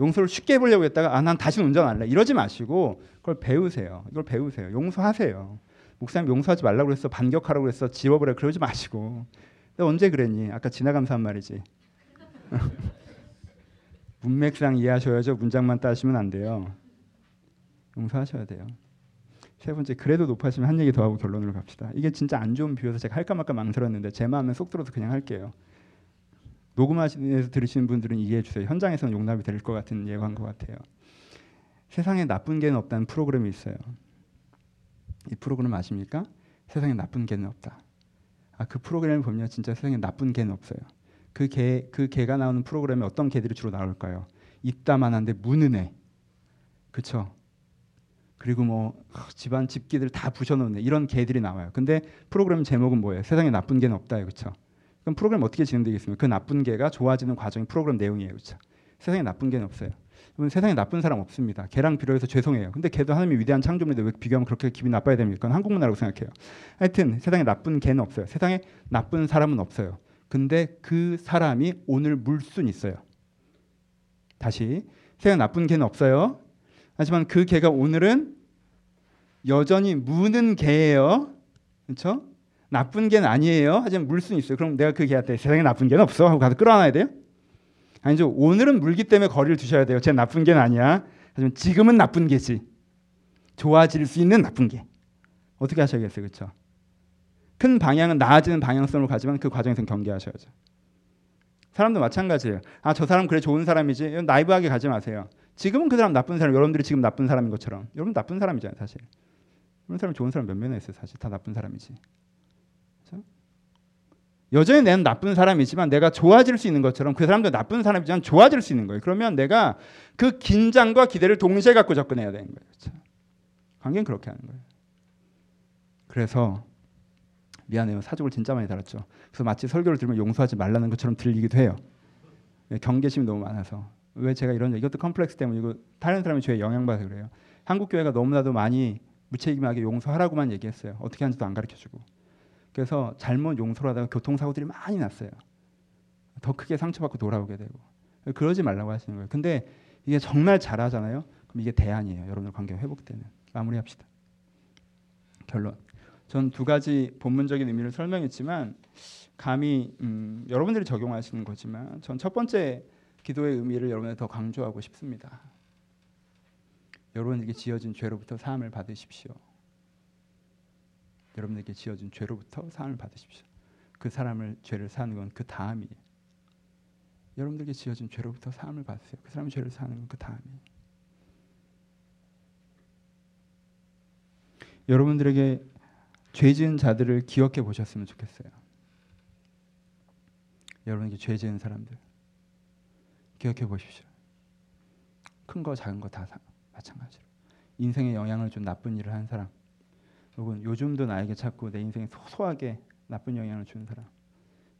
용서를 쉽게 해보려고 했다가 아, 난 다시 운전 안 할래. 이러지 마시고 그걸 배우세요. 이걸 배우세요. 용서하세요. 목사님 용서하지 말라고 그랬어. 반격하라고 그랬어. 지워버려. 그러지 마시고. 내가 언제 그랬니? 아까 지나가면서 한 말이지. 문맥상 이해하셔야죠. 문장만 따시면 안 돼요. 용서하셔야 돼요. 세 번째, 그래도 높아지면 한 얘기 더 하고 결론으로 갑시다. 이게 진짜 안 좋은 비유여서 제가 할까 말까 망설였는데 제 마음에 쏙 들어서 그냥 할게요. 녹음하시면서 들으시는 분들은 이해해 주세요. 현장에서는 용납이 될 것 같은 예고인 것 같아요. 세상에 나쁜 개는 없다는 프로그램이 있어요. 이 프로그램 아십니까? 세상에 나쁜 개는 없다. 아, 그 프로그램을 보면 진짜 세상에 나쁜 개는 없어요. 그 개가 나오는 프로그램에 어떤 개들이 주로 나올까요? 입다만한데 무는 애. 그렇죠? 그리고 뭐 집안 집기들 다 부셔놓네. 이런 개들이 나와요. 근데 프로그램 제목은 뭐예요? 세상에 나쁜 개는 없다. 그렇죠? 그럼 프로그램 어떻게 진행되겠습니까? 그 나쁜 개가 좋아지는 과정이 프로그램 내용이에요. 그렇죠? 세상에 나쁜 개는 없어요. 여러분, 세상에 나쁜 사람 없습니다. 개랑 비교해서 죄송해요. 근데 개도 하나님이 위대한 창조물인데 왜 비교하면 그렇게 기분이 나빠야 됩니까? 그건 한국문화라고 생각해요. 하여튼 세상에 나쁜 개는 없어요. 세상에 나쁜 사람은 없어요. 근데 그 사람이 오늘 물순 있어요. 다시, 세상에 나쁜 개는 없어요. 하지만 그 개가 오늘은 여전히 무는 개예요. 그렇죠? 나쁜 개는 아니에요. 하지만 물순 있어요. 그럼 내가 그 개한테 세상에 나쁜 개는 없어 하고 가서 끌어안아야 돼요? 아니죠. 오늘은 물기 때문에 거리를 두셔야 돼요. 쟤 나쁜 개는 아니야. 하지만 지금은 나쁜 개지. 좋아질 수 있는 나쁜 개. 어떻게 하셔야겠어요? 그렇죠? 큰 방향은 나아지는 방향성으로 가지만 그 과정에서는 경계하셔야죠. 사람도 마찬가지예요. 아, 저 사람 그래 좋은 사람이지. 나이브하게 가지 마세요. 지금은 그 사람 나쁜 사람. 여러분들이 지금 나쁜 사람인 것처럼. 여러분 나쁜 사람이잖아요. 사실. 그런 사람 좋은 사람 몇 명이나 있어요. 사실 다 나쁜 사람이지. 여전히 내는 나쁜 사람이지만 내가 좋아질 수 있는 것처럼 그 사람도 나쁜 사람이지만 좋아질 수 있는 거예요. 그러면 내가 그 긴장과 기대를 동시에 갖고 접근해야 되는 거예요. 그렇죠? 관계는 그렇게 하는 거예요. 그래서 미안해요. 사족을 진짜 많이 달았죠. 그래서 마치 설교를 들으면 용서하지 말라는 것처럼 들리기도 해요. 경계심이 너무 많아서. 왜 제가 이런, 이것도 컴플렉스 때문이고 다른 사람의 죄에 영향받아서 그래요. 한국교회가 너무나도 많이 무책임하게 용서하라고만 얘기했어요. 어떻게 하는지도 안 가르쳐주고. 그래서 잘못 용서를 하다가 교통사고들이 많이 났어요. 더 크게 상처받고 돌아오게 되고. 그러지 말라고 하시는 거예요. 근데 이게 정말 잘하잖아요. 그럼 이게 대안이에요. 여러분들 관계 회복되는. 마무리합시다. 결론. 전 두 가지 본문적인 의미를 설명했지만 감히 여러분들이 적용하시는 거지만 전 첫 번째 기도의 의미를 여러분에게 더 강조하고 싶습니다. 여러분에게 지어진 죄로부터 사함을 받으십시오. 여러분에게 지어진 죄로부터 사함을 받으십시오. 그 사람을 죄를 사는 건 그 다음이에요. 여러분들에게 지어진 죄로부터 사함을 받으세요. 그 사람의 죄를 사는 건 그 다음이에요. 여러분들에게 죄 지은 자들을 기억해 보셨으면 좋겠어요. 여러분에게 죄 지은 사람들 기억해 보십시오. 큰 거 작은 거 다 마찬가지로 인생에 영향을 준 나쁜 일을 한 사람 혹은 요즘도 나에게 자꾸 내 인생에 소소하게 나쁜 영향을 주는 사람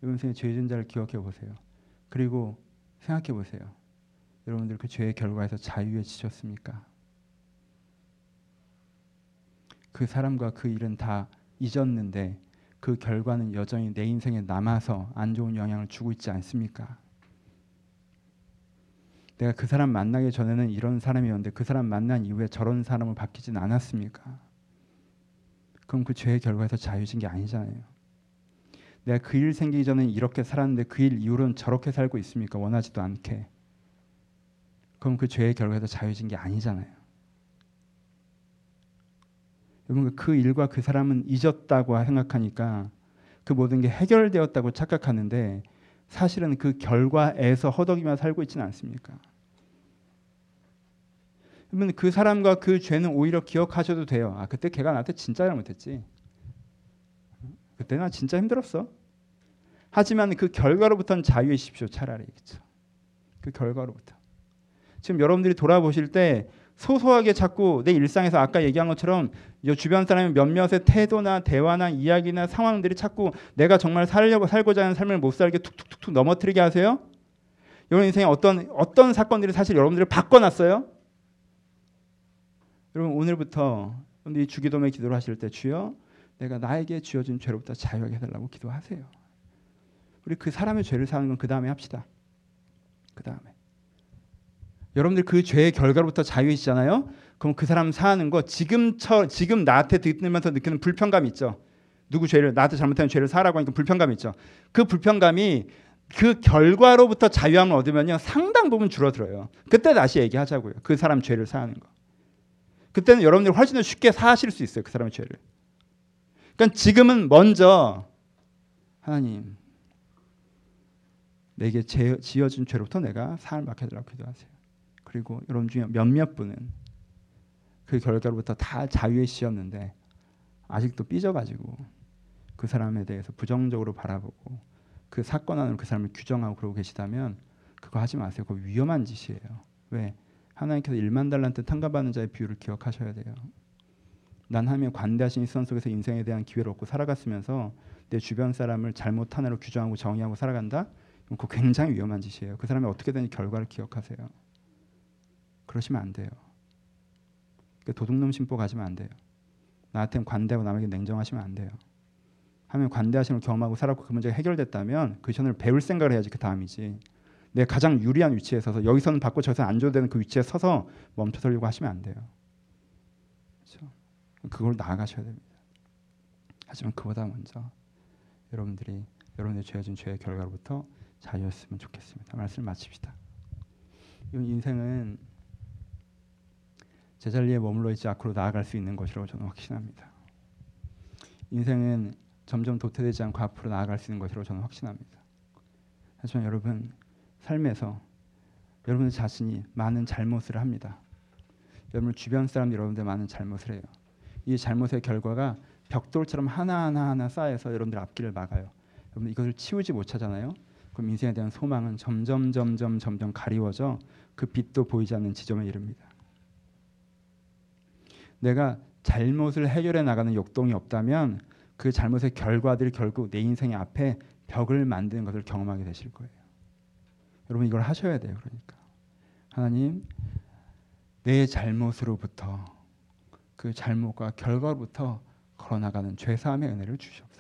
여러분 인생에 죄 지은 자를 기억해 보세요. 그리고 생각해 보세요. 여러분들 그 죄의 결과에서 자유해지셨습니까? 그 사람과 그 일은 다 잊었는데 그 결과는 여전히 내 인생에 남아서 안 좋은 영향을 주고 있지 않습니까? 내가 그 사람 만나기 전에는 이런 사람이었는데 그 사람 만난 이후에 저런 사람으로 바뀌진 않았습니까? 그럼 그 죄의 결과에서 자유해진 게 아니잖아요. 내가 그 일 생기기 전에는 이렇게 살았는데 그 일 이후로는 저렇게 살고 있습니까? 원하지도 않게. 그럼 그 죄의 결과에서 자유해진 게 아니잖아요. 여러분 그 일과 그 사람은 잊었다고 생각하니까 그 모든 게 해결되었다고 착각하는데 사실은 그 결과에서 허덕이며 살고 있지는 않습니까? 여러분 그 사람과 그 죄는 오히려 기억하셔도 돼요. 아 그때 걔가 나한테 진짜 잘못했지. 그때 나 진짜 힘들었어. 하지만 그 결과로부터는 자유해십시오. 차라리 그렇죠. 그 결과로부터. 지금 여러분들이 돌아보실 때 소소하게 자꾸 내 일상에서 아까 얘기한 것처럼 주변 사람의 몇몇의 태도나 대화나 이야기나 상황들이 자꾸 내가 정말 살고자 하는 삶을 못 살게 툭툭툭툭 넘어뜨리게 하세요. 여러분 인생에 어떤 사건들이 사실 여러분들을 바꿔놨어요. 여러분 오늘부터 이 주기도매 기도를 하실 때 주여 내가 나에게 쥐어진 죄로부터 자유하게 해달라고 기도하세요. 우리 그 사람의 죄를 사는 건 그 다음에 합시다. 그 다음에. 여러분들 그 죄의 결과로부터 자유이시잖아요. 그럼 그 사람 사는 거 지금 나한테 들으면서 느끼는 불편감 있죠. 누구 죄를 나한테 잘못한 죄를 사라고 하니까 불편감 있죠. 그 불편감이 그 결과로부터 자유함을 얻으면요 상당 부분 줄어들어요. 그때 다시 얘기하자고요. 그 사람 죄를 사는 거. 그때는 여러분들이 훨씬 더 쉽게 사실 수 있어요. 그 사람의 죄를. 그러니까 지금은 먼저 하나님 내게 지어준 죄로부터 내가 사함을 받게 해달라고 기도하세요. 그리고 여러분 중에 몇몇 분은 그 결과로부터 다 자유해지셨는데 아직도 삐져가지고 그 사람에 대해서 부정적으로 바라보고 그 사건 안으로 그 사람을 규정하고 그러고 계시다면 그거 하지 마세요. 그거 위험한 짓이에요. 왜? 하나님께서 1만 달란트 탕감받는 자의 비유를 기억하셔야 돼요. 난 하나님의 관대하신 시선 속에서 인생에 대한 기회를 얻고 살아갔으면서 내 주변 사람을 잘못 하나로 규정하고 정의하고 살아간다? 그거 굉장히 위험한 짓이에요. 그 사람이 어떻게 되는지 결과를 기억하세요. 그러시면 안 돼요. 도둑놈 심보 가시면 안 돼요. 나한테는 관대하고 남에게 냉정하시면 안 돼요. 하면 관대하시는 걸 경험하고 살았고 그 문제가 해결됐다면 그 시선을 배울 생각을 해야지 그 다음이지. 내 가장 유리한 위치에 서서 여기서는 받고 저기서는 안 줘도 되는 그 위치에 서서 멈춰서려고 하시면 안 돼요. 그렇죠? 그걸 나아가셔야 됩니다. 하지만 그보다 먼저 여러분들이 여러분의 죄진 죄의 결과로부터 자유였으면 좋겠습니다. 말씀을 마칩시다. 인생은 제자리에 머물러 있지 않고 나아갈 수 있는 것이라고 저는 확신합니다. 인생은 점점 도태되지 않고 앞으로 나아갈 수 있는 것이라고 저는 확신합니다. 하지만 여러분 삶에서 여러분 자신이 많은 잘못을 합니다. 여러분 주변 사람들이 여러분들 많은 잘못을 해요. 이 잘못의 결과가 벽돌처럼 하나 쌓여서 여러분들 앞길을 막아요. 여러분 이것을 치우지 못하잖아요. 그럼 인생에 대한 소망은 점점 가리워져 그 빛도 보이지 않는 지점에 이릅니다. 내가 잘못을 해결해 나가는 욕동이 없다면 그 잘못의 결과들이 결국 내 인생의 앞에 벽을 만드는 것을 경험하게 되실 거예요. 여러분 이걸 하셔야 돼요. 그러니까 하나님 내 잘못으로부터 그 잘못과 결과로부터 걸어나가는 죄사함의 은혜를 주시옵소서.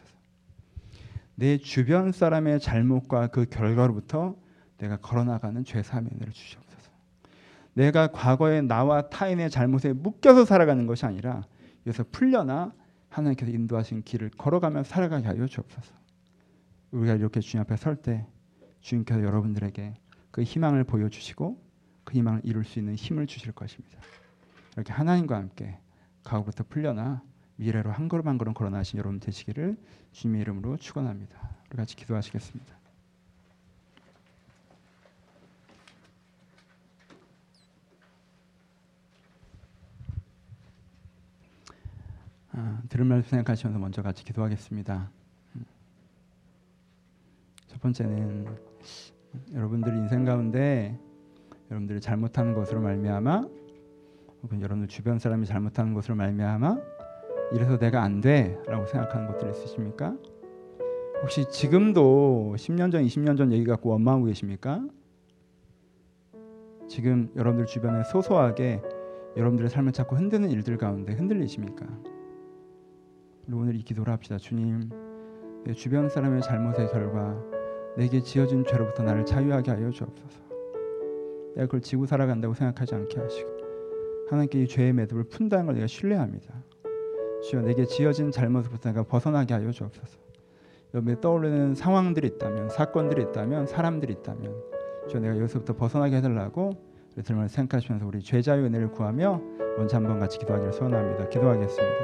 내 주변 사람의 잘못과 그 결과로부터 내가 걸어나가는 죄사함의 은혜를 주시옵소서. 내가 과거의 나와 타인의 잘못에 묶여서 살아가는 것이 아니라 여기서 풀려나 하나님께서 인도하신 길을 걸어가며 살아가게 하여 주옵소서. 우리가 이렇게 주님 앞에 설 때 주님께서 여러분들에게 그 희망을 보여주시고 그 희망을 이룰 수 있는 힘을 주실 것입니다. 이렇게 하나님과 함께 과거부터 풀려나 미래로 한 걸음 한 걸음 걸어나신 여러분 되시기를 주님의 이름으로 축원합니다. 우리 같이 기도하시겠습니다. 들은 말씀 생각하시면서 먼저 같이 기도하겠습니다. 첫 번째는 여러분들이 인생 가운데 여러분들이 잘못하는 것으로 말미암아 혹은 여러분들 주변 사람이 잘못하는 것으로 말미암아 이래서 내가 안 돼 라고 생각하는 것들이 있으십니까? 혹시 지금도 10년 전 20년 전 얘기 갖고 원망하고 계십니까? 지금 여러분들 주변에 소소하게 여러분들의 삶을 자꾸 흔드는 일들 가운데 흔들리십니까? 오늘 이 기도를 합시다. 주님, 내 주변 사람의 잘못의 결과 내게 지어진 죄로부터 나를 자유하게 하여 주옵소서. 내가 그걸 지고 살아간다고 생각하지 않게 하시고 하나님께 이 죄의 매듭을 푼다는 걸 내가 신뢰합니다. 주여, 내게 지어진 잘못으로부터 내가 벗어나게 하여 주옵소서. 여러분이 떠오르는 상황들이 있다면, 사건들이 있다면, 사람들이 있다면 주여, 내가 여기서부터 벗어나게 해달라고 들음을 생각하시면서 우리 죄자유 은혜를 구하며 먼저 한번 같이 기도하기를 소원합니다. 기도하겠습니다.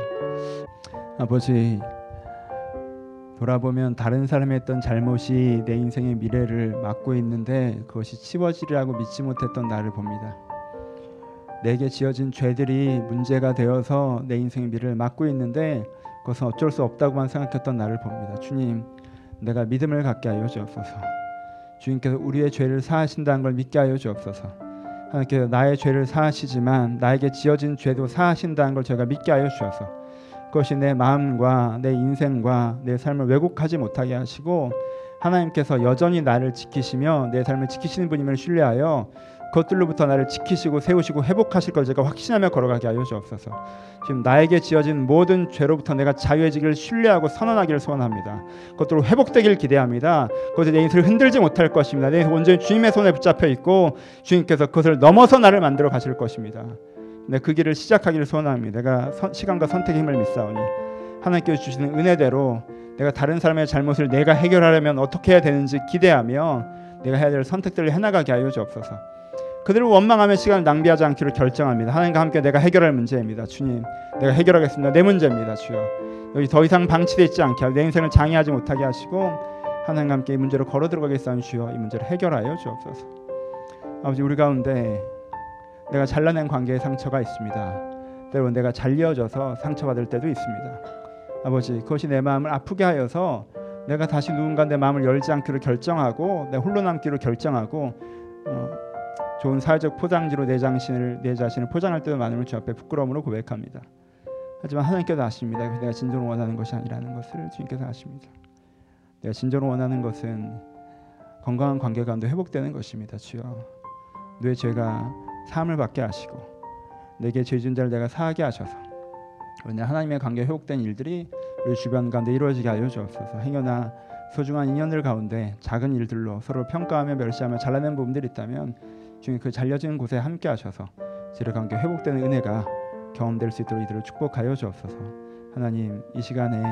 아버지, 돌아보면 다른 사람이 했던 잘못이 내 인생의 미래를 막고 있는데 그것이 치워지리라고 믿지 못했던 나를 봅니다. 내게 지어진 죄들이 문제가 되어서 내 인생의 미래를 막고 있는데 그것은 어쩔 수 없다고만 생각했던 나를 봅니다. 주님, 내가 믿음을 갖게 하여 주옵소서. 주님께서 우리의 죄를 사하신다는 걸 믿게 하여 주옵소서. 하나님께서 나의 죄를 사하시지만 나에게 지어진 죄도 사하신다는 걸 제가 믿게 하여 주옵소서. 그것이 내 마음과 내 인생과 내 삶을 왜곡하지 못하게 하시고 하나님께서 여전히 나를 지키시며 내 삶을 지키시는 분임을 신뢰하여 그것들로부터 나를 지키시고 세우시고 회복하실 걸 제가 확신하며 걸어가게 하여 주옵소서. 지금 나에게 지어진 모든 죄로부터 내가 자유해지기를 신뢰하고 선언하기를 소원합니다. 그것들로 회복되기를 기대합니다. 그것이 내 인생을 흔들지 못할 것입니다. 내 인생은 온전히 주님의 손에 붙잡혀 있고 주님께서 그것을 넘어서 나를 만들어 가실 것입니다. 내 그 길을 시작하기를 소원합니다. 내가 시간과 선택의 힘을 믿사오니 하나님께서 주시는 은혜대로 내가 다른 사람의 잘못을 내가 해결하려면 어떻게 해야 되는지 기대하며 내가 해야 될 선택들을 해나가게 하여 주옵소서. 그들을 원망하며 시간을 낭비하지 않기로 결정합니다. 하나님과 함께 내가 해결할 문제입니다. 주님, 내가 해결하겠습니다. 내 문제입니다. 주여, 여기 더 이상 방치되어 있지 않게 하고 내 인생을 장애하지 못하게 하시고 하나님과 함께 이 문제로 걸어 들어가겠사오니 주여, 이 문제를 해결하여 주옵소서. 아버지, 우리 가운데 내가 잘라낸 관계의 상처가 있습니다. 때론 내가 잘려져서 상처받을 때도 있습니다. 아버지, 그것이 내 마음을 아프게 하여서 내가 다시 누군가 내 마음을 열지 않기로 결정하고 내 홀로 남기로 결정하고 좋은 사회적 포장지로 내 자신을 포장할 때도 많음을 주 앞에 부끄러움으로 고백합니다. 하지만 하나님께서 아십니다. 내가 진정으로 원하는 것이 아니라는 것을 주님께서 아십니다. 내가 진정으로 원하는 것은 건강한 관계 가운데 회복되는 것입니다. 주여, 뇌 죄가 사함을 받게 하시고 내게 죄진 자를 내가 사하게 하셔서 오늘 하나님의 관계 회복된 일들이 우리 주변 가운데 이루어지게 하여 주옵소서. 행여나 소중한 인연들 가운데 작은 일들로 서로 평가하며 멸시하며 잘라낸 부분들이 있다면 주님, 그 잘려진 곳에 함께 하셔서 저의 관계 회복되는 은혜가 경험될 수 있도록 이들을 축복하여 주옵소서. 하나님, 이 시간에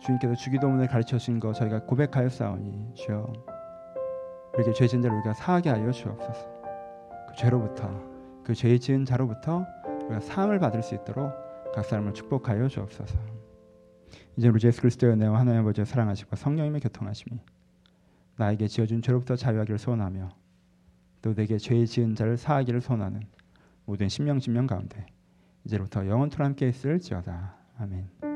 주님께서 주기도문을 가르쳐 주신 거 저희가 고백하였사오니 주여, 우리에게 죄진 자를 우리가 사하게 하여 주옵소서. 그 죄로부터, 그 죄 지은 자로부터 우리가 사함을 받을 수 있도록 각 사람을 축복하여 주옵소서. 이제 우리 주 예수 그리스도의 은혜와 하나님 아버지의 사랑하시고 성령님의 교통하심이 나에게 지어준 죄로부터 자유하기를 소원하며 또 내게 죄 지은 자를 사하기를 소원하는 모든 심령 가운데 이제부터 영원토록 함께 있을지어다. 아멘.